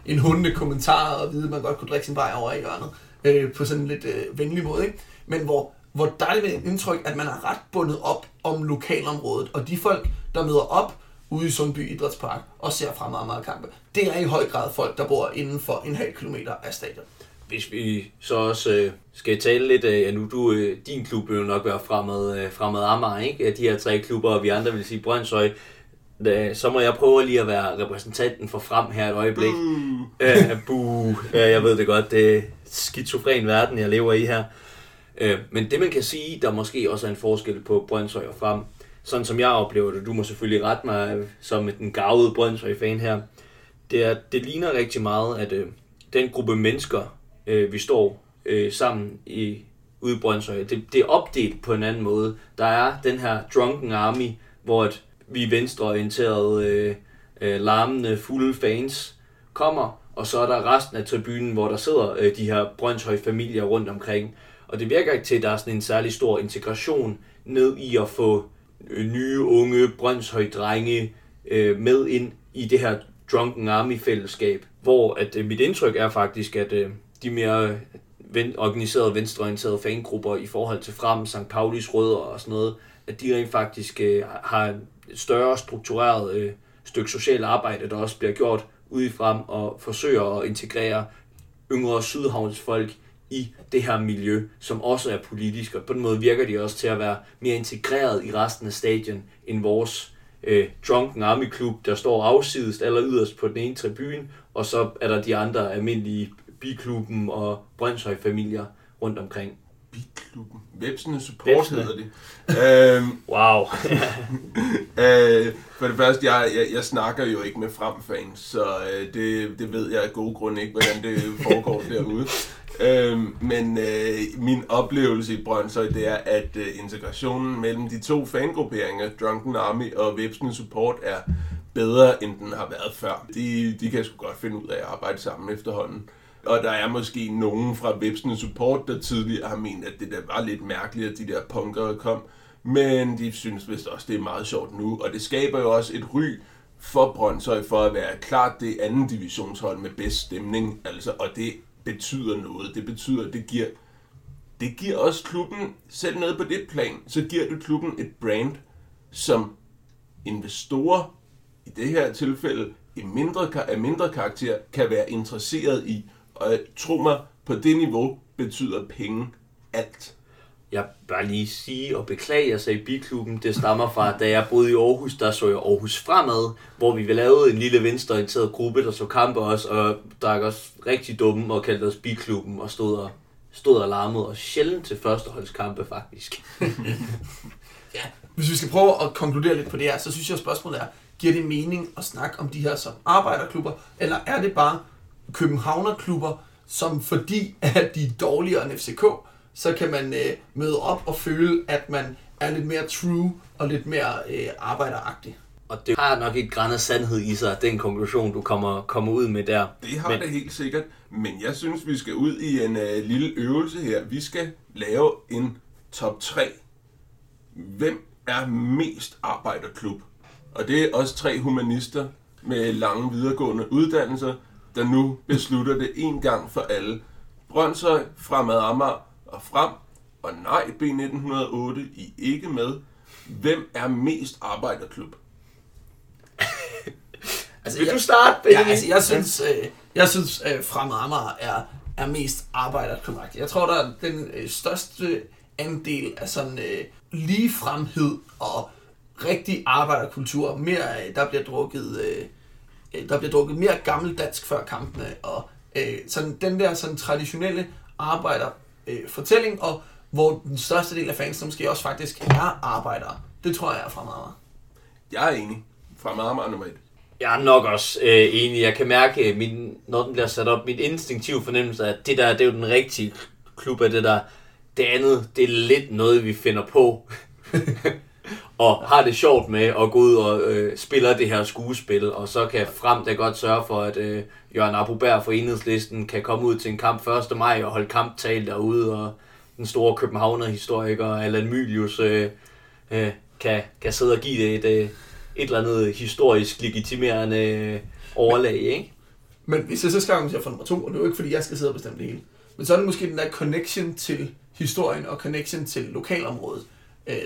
en hundende kommentar og vide, at man godt kunne drikke sin vej over i hjørnet, på sådan en lidt venlig måde, ikke? Men hvor der er det et indtryk, at man er ret bundet op om lokalområdet, og de folk, der møder op ude i Sundby Idrætspark og ser Fremad Amager-kampe, det er i høj grad folk, der bor inden for en halv kilometer af stadion. Hvis vi så også skal tale lidt af, nu din klub vil jo nok være Fremad Amager, ikke? De her tre klubber, og vi andre vil sige Brønshøj, så må jeg prøve lige at være repræsentanten for Frem her et øjeblik. Jeg ved det godt, det er skizofren verden, jeg lever i her. Men det man kan sige, der måske også er en forskel på Brønshøj og Frem, sådan som jeg oplever det, du må selvfølgelig rette mig som den garvede Brønshøj-fan her, det er, det ligner rigtig meget, at den gruppe mennesker, vi står sammen i ude i Brønshøj, det er opdelt på en anden måde. Der er den her Drunken Army, hvor et, vi venstreorienterede, larmende, fulde fans kommer, og så er der resten af tribunen, hvor der sidder de her Brønshøj-familier rundt omkring. Og det virker ikke til, at der er sådan en særlig stor integration ned i at få nye unge Brønshøj-drenge med ind i det her Drunken Army-fællesskab, hvor at, mit indtryk er faktisk, at de mere organiserede, venstreorienterede fangrupper i forhold til Frem, St. Paulis rødder og sådan noget, at de rent faktisk har et større struktureret stykke socialt arbejde, der også bliver gjort ude Frem og forsøger at integrere yngre sydhavnsfolk i det her miljø, som også er politisk, og på den måde virker de også til at være mere integreret i resten af stadion end vores Drunken Army Klub, der står afsidest eller yderst på den ene tribune, og så er der de andre almindelige Biklubben og Brønshøj-familier rundt omkring. Biklubben? Vepsende Support hedder det. Wow. For det første, jeg snakker jo ikke med Frem-fans, så det ved jeg af gode grunde ikke, hvordan det foregår derude. Men min oplevelse i Brønshøj, det er, at integrationen mellem de to fangrupperinger, Drunken Army og Vepsende Support, er bedre, end den har været før. De kan sgu godt finde ud af at arbejde sammen efterhånden. Og der er måske nogen fra Vepsende Support, der tidligere har ment, at det der var lidt mærkeligt, at de der punkere kom. Men de synes vist også, det er meget sjovt nu. Og det skaber jo også et ry for Brønshøj for at være klart det anden divisionshold med bedst stemning. Altså, og det betyder noget. Det betyder, det giver også klubben, selv noget på det plan, så giver det klubben et brand, som investorer i det her tilfælde af mindre karakter kan være interesseret i. Og tro mig, på det niveau betyder penge alt. Jeg bare lige sige og beklage, jeg sagde Biklubben. Det stammer fra, da jeg boede i Aarhus, der så jeg Aarhus Fremad, hvor vi lavede en lille venstreorienteret gruppe, der så kampe også, og drak også rigtig dumme og kaldte os Biklubben, og stod og larmede, og sjældent til førsteholdskampe faktisk. Ja. Hvis vi skal prøve at konkludere lidt på det her, så synes jeg, at spørgsmålet er, giver det mening at snakke om de her som arbejderklubber, eller er det bare københavnerklubber, som fordi at de er dårligere end FCK, så kan man møde op og føle, at man er lidt mere true og lidt mere arbejderagtig? Og det har nok et gran af sandhed i sig, den konklusion, du kommer ud med der. Det har det helt sikkert, men jeg synes, vi skal ud i en lille øvelse her. Vi skal lave en top 3. Hvem er mest arbejderklub? Og det er også 3 humanister med lange videregående uddannelser, der nu beslutter det en gang for alle. Brønshøj, Fremad Amager og Frem. Og nej, B1908, I ikke med. Hvem er mest arbejderklub? Altså, vil du starte, Benjamin? Ja, altså, jeg synes, Fremad Amager er mest arbejderklubagtig. Jeg tror, der er den største andel af sådan ligefremhed og rigtig arbejderkultur. Der bliver drukket mere gammeldansk før kampene, og sådan den der sådan traditionelle arbejderfortælling, og hvor den største del af fansene måske også faktisk er arbejdere. Det tror jeg er Fremad Amager. Jeg er enig. Fremad Amager nummer 1. Jeg er nok også enig. Jeg kan mærke, når den bliver sat op, min instinktive fornemmelse af, at det der, det er jo den rigtige klub af det der. Det andet, det er lidt noget, vi finder på. Og har det sjovt med at gå ud og spiller det her skuespil, og så kan Frem da godt sørge for, at Jørgen Apoberg fra Enhedslisten kan komme ud til en kamp 1. maj og holde kamptale derude, og den store københavnerhistoriker Allan Mylius kan sidde og give det et eller andet historisk legitimerende overlag, ikke? Men hvis jeg så skal komme til at få nummer 2, og det er jo ikke fordi jeg skal sidde og bestemme det hele, men så er det måske den der connection til historien og connection til lokalområdet,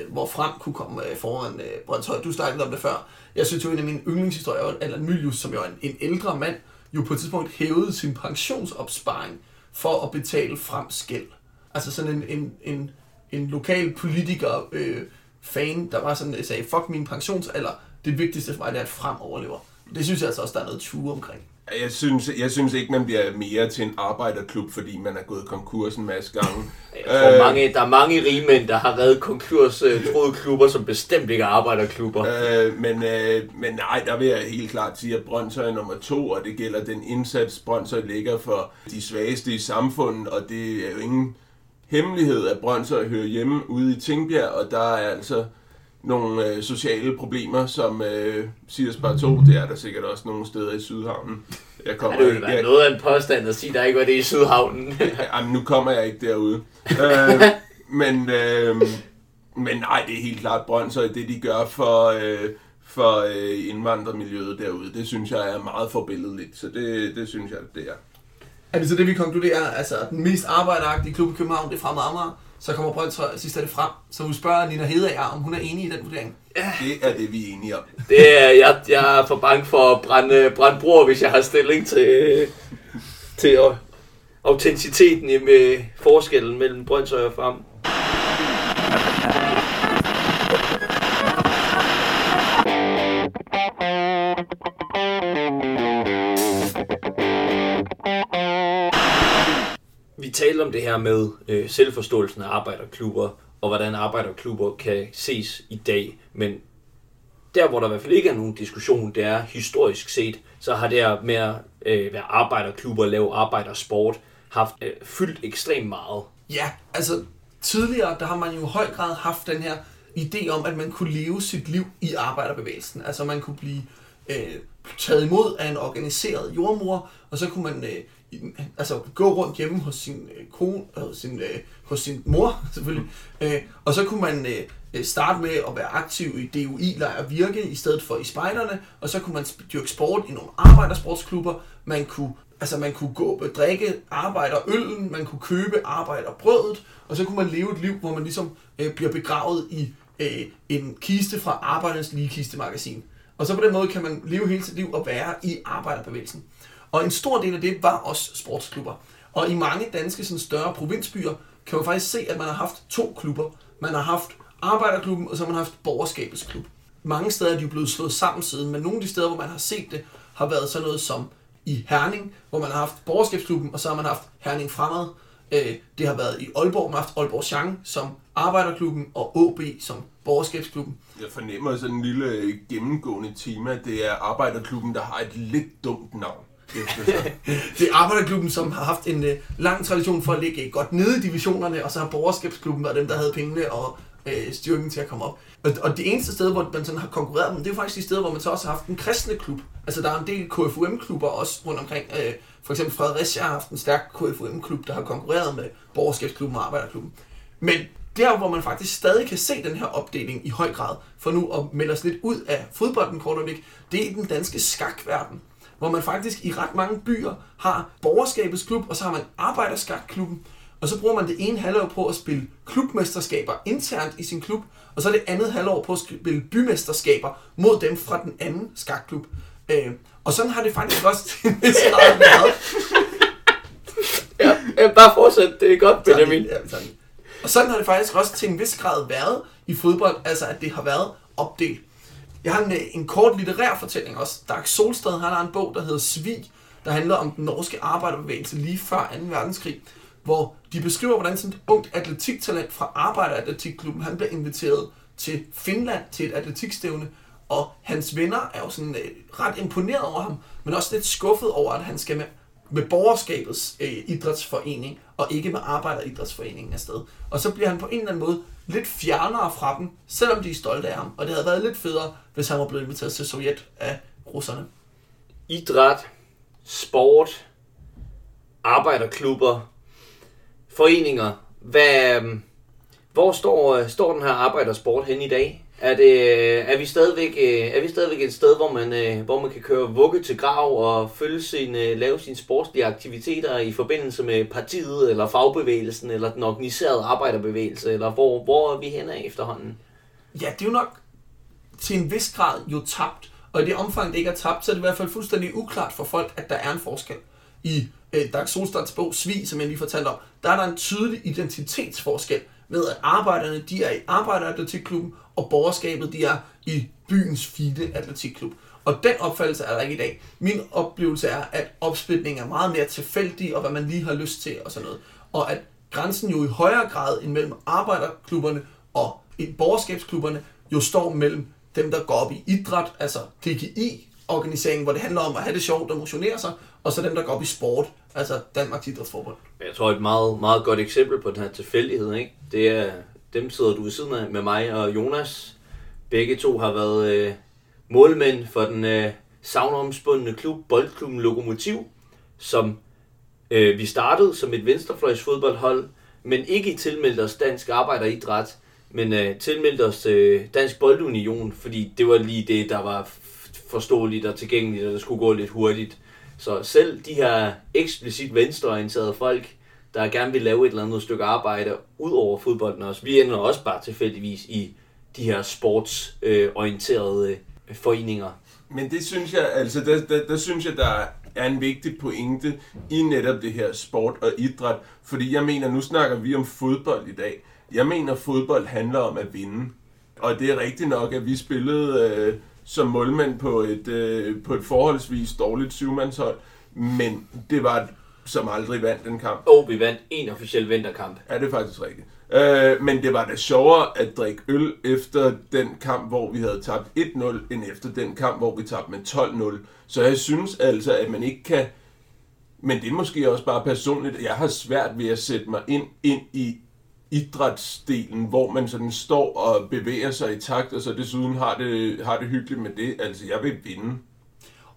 hvor Frem kunne komme foran Brønshøj. Du snakkede om det før. Jeg synes jo, en af mine yndlingshistorier, Allan Mylius, som jo er en ældre mand, jo på et tidspunkt hævede sin pensionsopsparing for at betale Frems gæld. Altså sådan en lokal politiker fan, der var sådan, sagde, fuck min pensionsalder, det vigtigste for mig, det er, at Frem overlever. Det synes jeg altså også, der er noget tue omkring. Jeg synes ikke, man bliver mere til en arbejderklub, fordi man er gået konkursen en masse gange. Der er mange rigmænd, der har reddet konkurstruede klubber, som bestemt ikke er arbejderklubber. Men nej, der vil jeg helt klart sige, at Brønshøj er nummer 2, og det gælder den indsats, Brønshøj ligger for de svageste i samfundet, og det er jo ingen hemmelighed, at Brønshøj hører hjemme ude i Tingbjerg, og der er altså nogle sociale problemer, som Sias Bartol, det er der sikkert også nogle steder i Sydhavnen. Jeg kommer det ikke noget af en påstand at sige, der ikke var det i Sydhavnen. Jamen, nu kommer jeg ikke derude. Men nej, det er helt klart Brønshøj, det de gør for indvandrermiljøet derude, det synes jeg er meget forbilledligt, så det synes jeg, det er. Altså det vi konkluderer, altså den mest arbejderagtige klub i København, det er Fremad Amager. Så kommer Brønshøj sidst af det frem, så hun spørger Nina Hedegaard, om hun er enig i den vurdering. Ja. Det er det, vi er enige om. Det er, jeg er for bange for at brænde broer, hvis jeg har stilling til autenticiteten i forskellen mellem Brønshøj og Frem. Vi taler om det her med selvforståelsen af arbejderklubber, og hvordan arbejderklubber kan ses i dag. Men der, hvor der i hvert fald ikke er nogen diskussion, det er historisk set, så har det her med at være arbejderklubber og lave arbejdersport haft fyldt ekstremt meget. Ja, altså tidligere, der har man jo i høj grad haft den her idé om, at man kunne leve sit liv i arbejderbevægelsen. Altså man kunne blive taget imod af en organiseret jordmor, og så kunne man gå rundt hjemme hos sin kone, hos sin mor selvfølgelig, og så kunne man starte med at være aktiv i DUI-lejr og virke i stedet for i spejderne, og så kunne man dyrke sport i nogle arbejdersportsklubber, man kunne gå og drikke arbejderøllen, man kunne købe arbejderbrødet, og så kunne man leve et liv, hvor man ligesom bliver begravet i en kiste fra Arbejdernes Ligekistemagasin. Og så på den måde kan man leve hele sit liv og være i arbejderbevægelsen. Og en stor del af det var også sportsklubber. Og i mange danske sådan større provinsbyer kan man faktisk se, at man har haft 2 klubber. Man har haft arbejderklubben, og så har man haft borgerskabets klub. Mange steder er de jo blevet slået sammen siden, men nogle af de steder, hvor man har set det, har været sådan noget som i Herning, hvor man har haft borgerskabsklubben, og så har man haft Herning Fremad. Det har været i Aalborg, man har haft Aalborg Chang som arbejderklubben og OB som borgerskabsklubben. Jeg fornemmer sådan en lille gennemgående tema, det er arbejderklubben, der har et lidt dumt navn. Det er arbejderklubben, som har haft en lang tradition for at ligge godt nede i divisionerne, og så har borgerskabsklubben været dem, der havde pengene og styrken til at komme op. Og det eneste sted, hvor man sådan har konkurreret dem, det er faktisk de steder, hvor man så også har haft en kristne klub. Altså der er en del KFUM-klubber også rundt omkring. For eksempel Fredericia har haft en stærk KFUM-klub, der har konkurreret med borgerskabsklubben og arbejderklubben. Men der, hvor man faktisk stadig kan se den her opdeling i høj grad, for nu at melde os lidt ud af fodbolden kort øjeblik, det er i den danske skakverden, hvor man faktisk i ret mange byer har borgerskabets klub, og så har man arbejderskakklubben, og så bruger man det ene halvår på at spille klubmesterskaber internt i sin klub, og så det andet halvår på at spille bymesterskaber mod dem fra den anden skakklub. Og sådan har det faktisk også til en vis grad været. Ja, bare fortsæt, det er godt, Benjamin. Ja, og sådan har det faktisk også til en vis grad været i fodbold, altså at det har været opdelt. Jeg har en kort litterær fortælling også. Dag Solstad, han har en bog, der hedder Svig, der handler om den norske arbejderbevægelse lige før 2. verdenskrig, hvor de beskriver, hvordan sådan et ungt atletiktalent fra Arbejderatletikklubben, han bliver inviteret til Finland til et atletikstævne, og hans venner er jo sådan ret imponeret over ham, men også lidt skuffet over, at han skal med borgerskabets idrætsforening, og ikke med arbejderidrætsforeningen afsted. Og så bliver han på en eller anden måde lidt fjernere fra dem, selvom de er stolte af ham. Og det havde været lidt federe, hvis han var blevet inviteret til Sovjet af russerne. Idræt, sport, arbejderklubber, foreninger. Hvor står den her arbejdersport hen i dag? Er vi stadigvæk et sted, hvor man kan køre vugge til grav og lave sine sportslige aktiviteter i forbindelse med partiet eller fagbevægelsen eller den organiserede arbejderbevægelse, eller hvor er vi hen af efterhånden? Ja, det er jo nok til en vis grad jo tabt, og i det omfang, det ikke er tabt, så er det i hvert fald fuldstændig uklart for folk, at der er en forskel. I Dag Solstads bog Svig, som jeg lige fortalte om, der er en tydelig identitetsforskel med, at arbejderne de er i arbejderatletikklubben, og borgerskabet de er i byens fine atletikklub. Og den opfattelse er der ikke i dag. Min oplevelse er, at opsplitningen er meget mere tilfældig, og hvad man lige har lyst til, og sådan noget. Og at grænsen jo i højere grad end mellem arbejderklubberne og borgerskabsklubberne, jo står mellem dem, der går op i idræt, altså DGI-organiseringen, hvor det handler om at have det sjovt og motionere sig, og så dem, der går op i sport, altså Danmarks Idrætsforbund. Jeg tror, et meget, meget godt eksempel på den her tilfældighed, ikke? Det er, dem sidder du ved siden af med mig og Jonas. Begge to har været målmænd for den savnomspundne klub, Boldklubben Lokomotiv, som vi startede som et venstrefløjs fodboldhold, men ikke tilmeldte os Dansk Arbejderidræt, men tilmeldte os Dansk Boldunion, fordi det var lige det, der var forståeligt og tilgængeligt, og der skulle gå lidt hurtigt. Så selv de her eksplicit venstreorienterede folk, der gerne vil lave et eller andet stykke arbejde ud over fodbolden også, vi ender også bare tilfældigvis i de her sportsorienterede foreninger. Men det synes jeg, altså der synes jeg, der er en vigtig pointe i netop det her sport og idræt, fordi jeg mener, nu snakker vi om fodbold i dag. Jeg mener, fodbold handler om at vinde, og det er rigtigt nok, at vi spillede som målmænd på et forholdsvis dårligt syvmandshold, men det var som aldrig vandt den kamp. Vi vandt en officiel vinterkamp. Ja, det er faktisk rigtigt. Men det var da sjovere at drikke øl efter den kamp, hvor vi havde tabt 1-0, end efter den kamp, hvor vi tabte med 12-0. Så jeg synes altså, at man ikke kan... Men det er måske også bare personligt. Jeg har svært ved at sætte mig ind i idrætsdelen, hvor man sådan står og bevæger sig i takt, og så desuden har det hyggeligt med det. Altså, jeg vil vinde.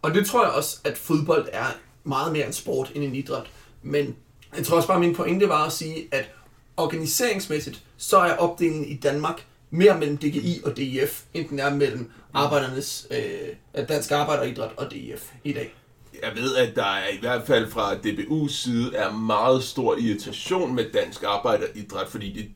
Og det tror jeg også, at fodbold er meget mere en sport end en idræt. Men jeg tror også bare, min pointe var at sige, at organiseringsmæssigt, så er opdelingen i Danmark mere mellem DGI og DIF, end den er mellem arbejdernes, Dansk Arbejderidræt og DIF i dag. Jeg ved, at der er, i hvert fald fra DBU's side, er meget stor irritation med Dansk Arbejderidræt, fordi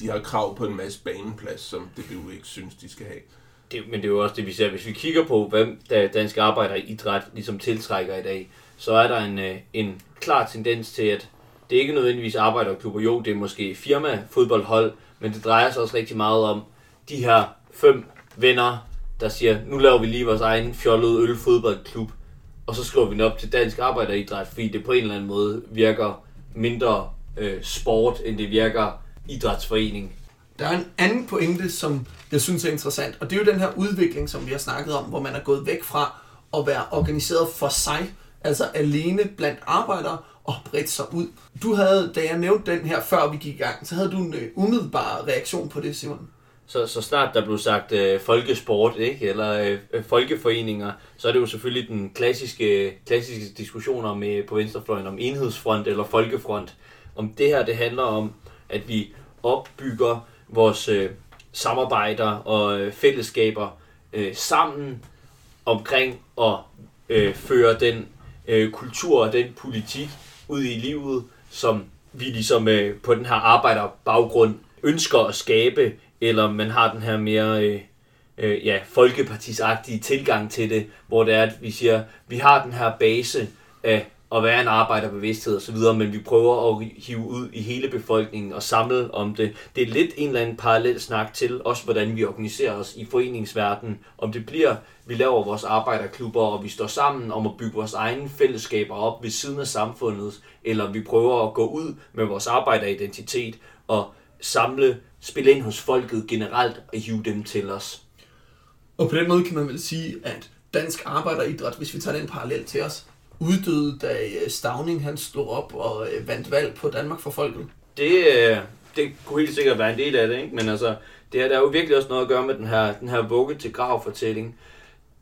de har krav på en masse baneplads, som DBU ikke synes, de skal have. Men det er jo også det, vi ser. Hvis vi kigger på, hvem Dansk Arbejderidræt ligesom tiltrækker i dag, så er der en klar tendens til, at det er ikke nødvendigvis arbejderklubber. Jo, det er måske firma, fodboldhold, men det drejer sig også rigtig meget om de her 5 venner, der siger, nu laver vi lige vores egen fjollede ølfodboldklub, og så skriver vi den op til Dansk Arbejderidræt, fordi det på en eller anden måde virker mindre sport, end det virker idrætsforening. Der er en anden pointe, som jeg synes er interessant, og det er jo den her udvikling, som vi har snakket om, hvor man er gået væk fra at være organiseret for sig, altså alene blandt arbejdere, og bredt sig ud. Du havde, da jeg nævnte den her, før vi gik i gang, så havde du en umiddelbar reaktion på det, Simon. Så snart der blev sagt folkesport, ikke? Eller folkeforeninger, så er det jo selvfølgelig den klassiske diskussion om, på venstrefløjen om enhedsfront eller folkefront. Om det her, det handler om, at vi opbygger vores samarbejder og fællesskaber sammen omkring at føre den kultur og den politik ud i livet, som vi ligesom på den her arbejderbaggrund ønsker at skabe, eller man har den her mere folkepartisagtige tilgang til det, hvor det er, at vi siger, vi har den her base af at være en arbejderbevidsthed osv., men vi prøver at hive ud i hele befolkningen og samle om det. Det er lidt en eller anden parallel snak til også, hvordan vi organiserer os i foreningsverdenen. Om det bliver, vi laver vores arbejderklubber, og vi står sammen om at bygge vores egne fællesskaber op ved siden af samfundet, eller vi prøver at gå ud med vores arbejderidentitet og spille ind hos folket generelt og hive dem til os. Og på den måde kan man vel sige, at dansk arbejderidræt, hvis vi tager den parallel til os, uddøde, da Stauning han stod op og vandt valg på Danmark for folket? Det kunne helt sikkert være en del af det, ikke? Men altså, det her, der er jo virkelig også noget at gøre med den her vugge til grav-fortælling.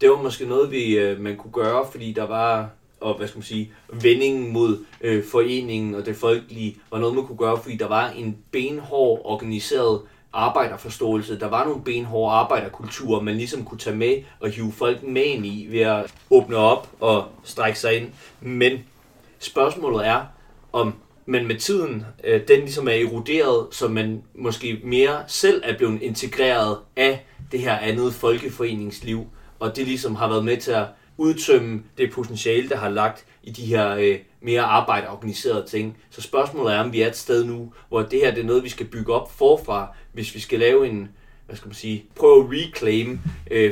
Det var måske noget, man kunne gøre, fordi der var, og hvad skal man sige, vendingen mod foreningen og det folkelige, var noget, man kunne gøre, fordi der var en benhård organiseret arbejderforståelse. Der var nogle benhårde arbejderkulturer, man ligesom kunne tage med og hive folk med ind i ved at åbne op og strække sig ind. Men spørgsmålet er, om man med tiden, den ligesom er eroderet, så man måske mere selv er blevet integreret af det her andet folkeforeningsliv, og det ligesom har været med til at udtømme det potentiale, der har lagt i de her mere arbejderorganiserede ting. Så spørgsmålet er, om vi er et sted nu, hvor det her det er noget, vi skal bygge op forfra, hvis vi skal lave en, hvad skal man sige, prøve at reclaim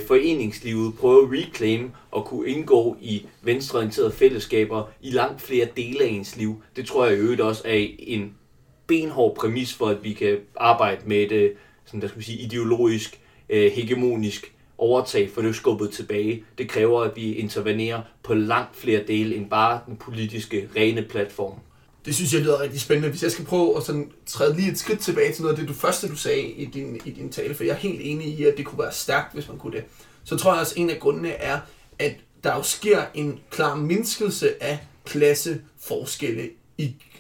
foreningslivet, prøve at reclaim og kunne indgå i venstreorienterede fællesskaber i langt flere dele af ens liv. Det tror jeg i øvrigt også er en benhård præmis for, at vi kan arbejde med et sådan, hvad skal man sige, ideologisk, hegemonisk overtag, for det er skubbet tilbage. Det kræver, at vi intervenerer på langt flere dele end bare den politiske, rene platform. Det synes jeg lyder rigtig spændende. Hvis jeg skal prøve at sådan træde lige et skridt tilbage til noget af det du sagde i din tale, for jeg er helt enig i, at det kunne være stærkt, hvis man kunne det. Så tror jeg også, en af grundene er, at der jo sker en klar mindskelse af klasseforskelle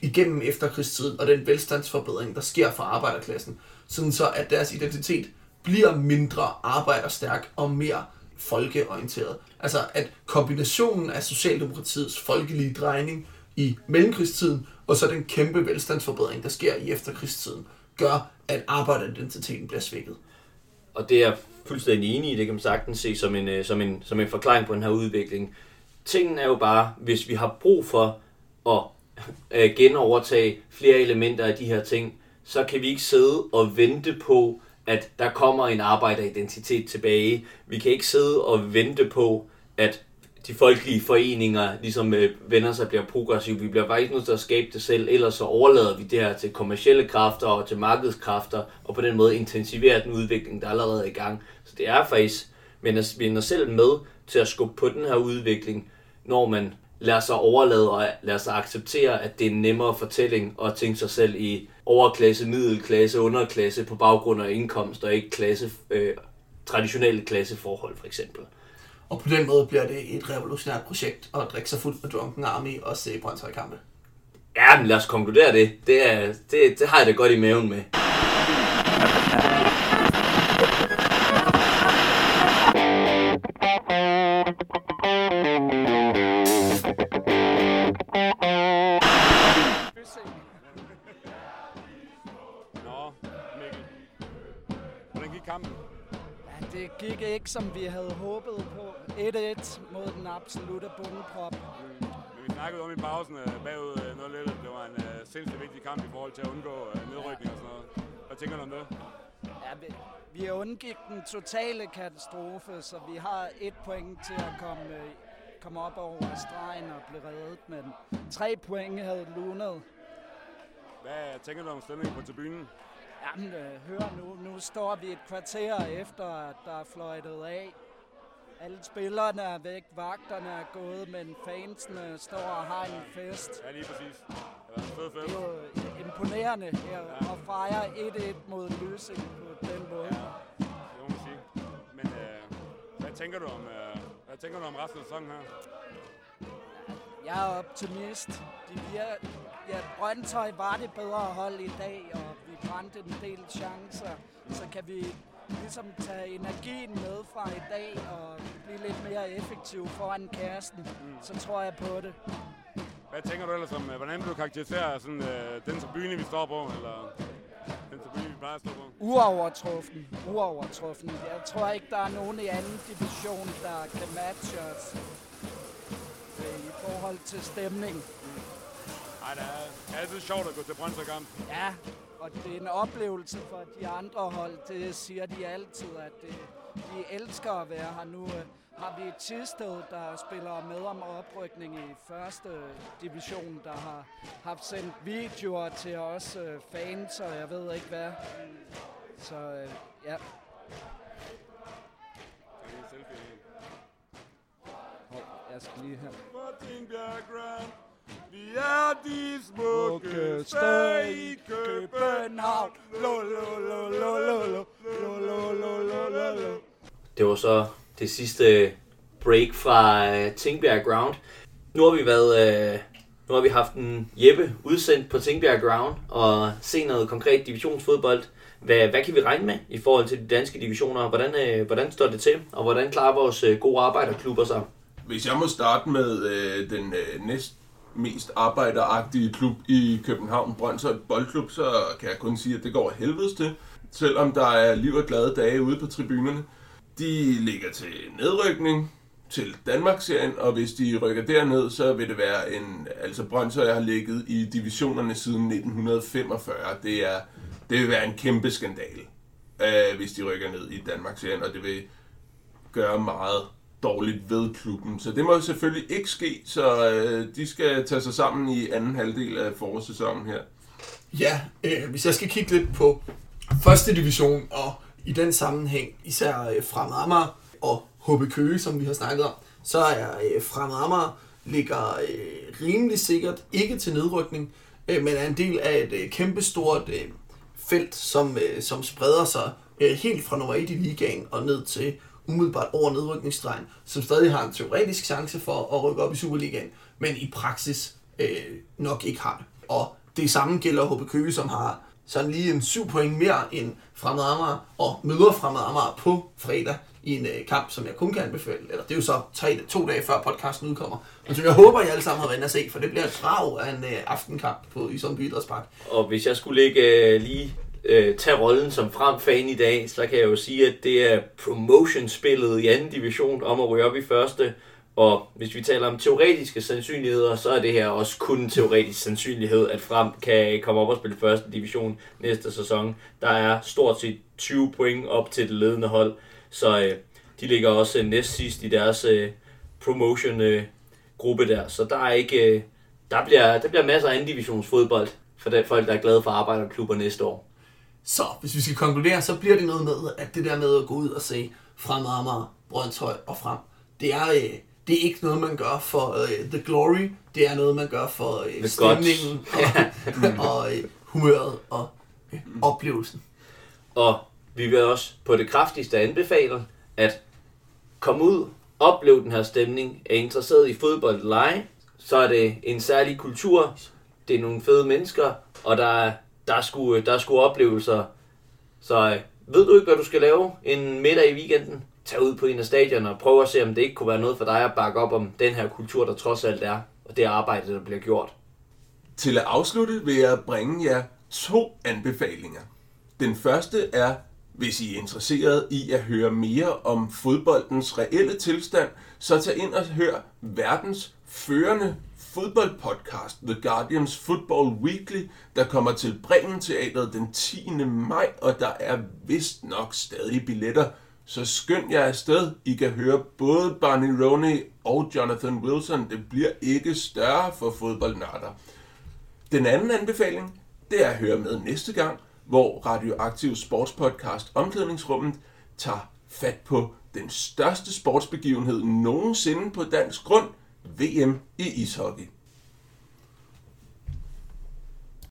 igennem efterkrigstiden og den velstandsforbedring, der sker for arbejderklassen, sådan så at deres identitet bliver mindre arbejderstærk og mere folkeorienteret. Altså at kombinationen af Socialdemokratiets folkelige drejning i mellemkrigstiden, og så den kæmpe velstandsforbedring, der sker i efterkrigstiden, gør, at arbejderidentiteten bliver svækket. Og det er jeg fuldstændig enig i, det kan man sagtens se som en forklaring på den her udvikling. Tingen er jo bare, hvis vi har brug for at genovertage flere elementer af de her ting, så kan vi ikke sidde og vente på, at der kommer en arbejderidentitet tilbage. Vi kan ikke sidde og vente på, at de folkelige foreninger ligesom vender sig og bliver progressive. Vi bliver faktisk nødt til at skabe det selv, ellers så overlader vi det her til kommercielle kræfter og til markedskræfter, og på den måde intensiverer den udvikling, der allerede er i gang. Så det er faktisk, vi er selv med til at skubbe på den her udvikling, når man lader sig overlade og lader sig acceptere, at det er en nemmere fortælling at tænke sig selv i overklasse, middelklasse, underklasse på baggrund af indkomst og ikke klasse, traditionelle klasseforhold for eksempel. Og på den måde bliver det et revolutionært projekt at drikke sig fuld med Drunken Army og se Brønshøj-kampe. Ja, men lad os konkludere det. Det har jeg da godt i maven med. Nå, Mikkel. Hvordan gik kampen? Ja, det gik ikke, som vi havde håbet på. 1-1 mod den absolutte bundeprop. Men vi snakkede om i pausen bagud 0-1. Det var en sindssygt vigtig kamp i forhold til at undgå nedrykning og sådan noget. Hvad tænker du om det? Ja, vi undgik den totale katastrofe, så vi har 1 point til at komme op over stregen og blive reddet, men 3 point havde lunet. Hvad tænker du om stemningen på tribunen? Jamen, hør nu står vi et kvarter efter, at der er fløjtet af. Alle spillerne er væk, vagterne er gået, men fansene står og har en fest. Ja, lige præcis. Det er jo imponerende her at fejre 1-1 mod Løsing på den måde. Ja, det må man sige. Men hvad tænker du om resten af sæsonen her? Jeg er optimist. Brøndshøj var det bedre hold i dag, og vi brændte en del chancer, så kan vi ligesom tage energien med fra i dag og blive lidt mere effektiv foran kassen, så tror jeg på det. Hvad tænker du ellers om, hvordan vil du karakterisere sådan, den tribune, vi står på, eller den tribune, vi plejer at stå på? Uovertruffen. Jeg tror ikke, der er nogen i anden division, der kan matche os i forhold til stemning. Ej, det er altid sjovt at gå til Brøndshøj-kamp. Ja, og det er en oplevelse for de andre hold. Det siger de altid, at de elsker at være her. Nu har vi Tisted, der spiller med om oprykning i første division, der har haft sendt videoer til os fans, og jeg ved ikke hvad. Så ja. Jeg skal lige her. Tingbjerg Ground. Vi er de smukke steder i København. Det var så det sidste break fra Tingbjerg Ground. Nu har vi haft en Jeppe udsendt på Tingbjerg Ground og se noget konkret divisionsfodbold. Hvad kan vi regne med i forhold til de danske divisioner? Hvordan står det til, og hvordan klarer vores gode arbejderklubber sig? Hvis jeg må starte med den næste mest arbejderagtige klub i København, Brønshøj Boldklub, så kan jeg kun sige, at det går helvedes til, selvom der er liv og glade dage ude på tribunerne. De ligger til nedrykning, til Danmarksserien, og hvis de rykker derned, så vil det være en... Altså Brønshøj har ligget i divisionerne siden 1945. Det vil være en kæmpe skandale, hvis de rykker ned i Danmarksserien, og det vil gøre meget dårligt ved klubben. Så det må selvfølgelig ikke ske, så de skal tage sig sammen i anden halvdel af forårssæsonen her. Ja, hvis jeg skal kigge lidt på første division, og i den sammenhæng især Fremad Amager og HB Køge, som vi har snakket om, så er Fremad Amager ligger rimelig sikkert ikke til nedrykning, men er en del af et kæmpestort felt, som spreder sig helt fra nummer 1 i ligaen og ned til umiddelbart over nedrykningsstregen, som stadig har en teoretisk chance for at rykke op i Superligaen, men i praksis nok ikke har det. Og det samme gælder HB Køge, som har sådan lige en 7 point mere end Fremad Amager, og møder Fremad Amager på fredag i en kamp, som jeg kun kan anbefale. Eller det er jo så 2 dage før podcasten udkommer. Men så jeg håber, I alle sammen har været inde og se, for det bliver et brag af en aftenkamp på Isomby Idrætspark. Og hvis jeg skulle lægge lige tage rollen som Frem-fan i dag, så kan jeg jo sige, at det er promotion-spillet i anden division om at ryge op i første. Og hvis vi taler om teoretiske sandsynligheder, så er det her også kun en teoretisk sandsynlighed, at Frem kan komme op og spille første division næste sæson. Der er stort set 20 point op til det ledende hold, så de ligger også næstsidst i deres promotion-gruppe der. Så der er ikke, der bliver masser af anden divisionsfodbold for de folk, der er glade for arbejderklubber næste år. Så hvis vi skal konkludere, så bliver det noget med, at det der med at gå ud og se Fremad Amager, Brønshøj og Frem, det er ikke noget, man gør for the glory, det er noget, man gør for stemningen og humøret og oplevelsen. Og vi vil også på det kraftigste anbefale, at komme ud, opleve den her stemning, er interesseret i fodbold og lege, så er det en særlig kultur, det er nogle fede mennesker, og der er sgu oplevelser. Så ved du ikke, hvad du skal lave en middag i weekenden? Tag ud på en af stadion og prøv at se, om det ikke kunne være noget for dig at bakke op om den her kultur, der trods alt er, og det arbejde, der bliver gjort. Til at afslutte vil jeg bringe jer 2 anbefalinger. Den første er, hvis I er interesseret i at høre mere om fodboldens reelle tilstand, så tag ind og hør verdens førende fodboldpodcast, The Guardians Football Weekly, der kommer til Bremen Teatret den 10. maj, og der er vist nok stadig billetter. Så skynd jer afsted. I kan høre både Barney Roney og Jonathan Wilson. Det bliver ikke større for fodboldnørder. Den anden anbefaling, det er at høre med næste gang, hvor Radioaktiv Sportspodcast Omklædningsrummet tager fat på den største sportsbegivenhed nogensinde på dansk grund, VM i ishockey.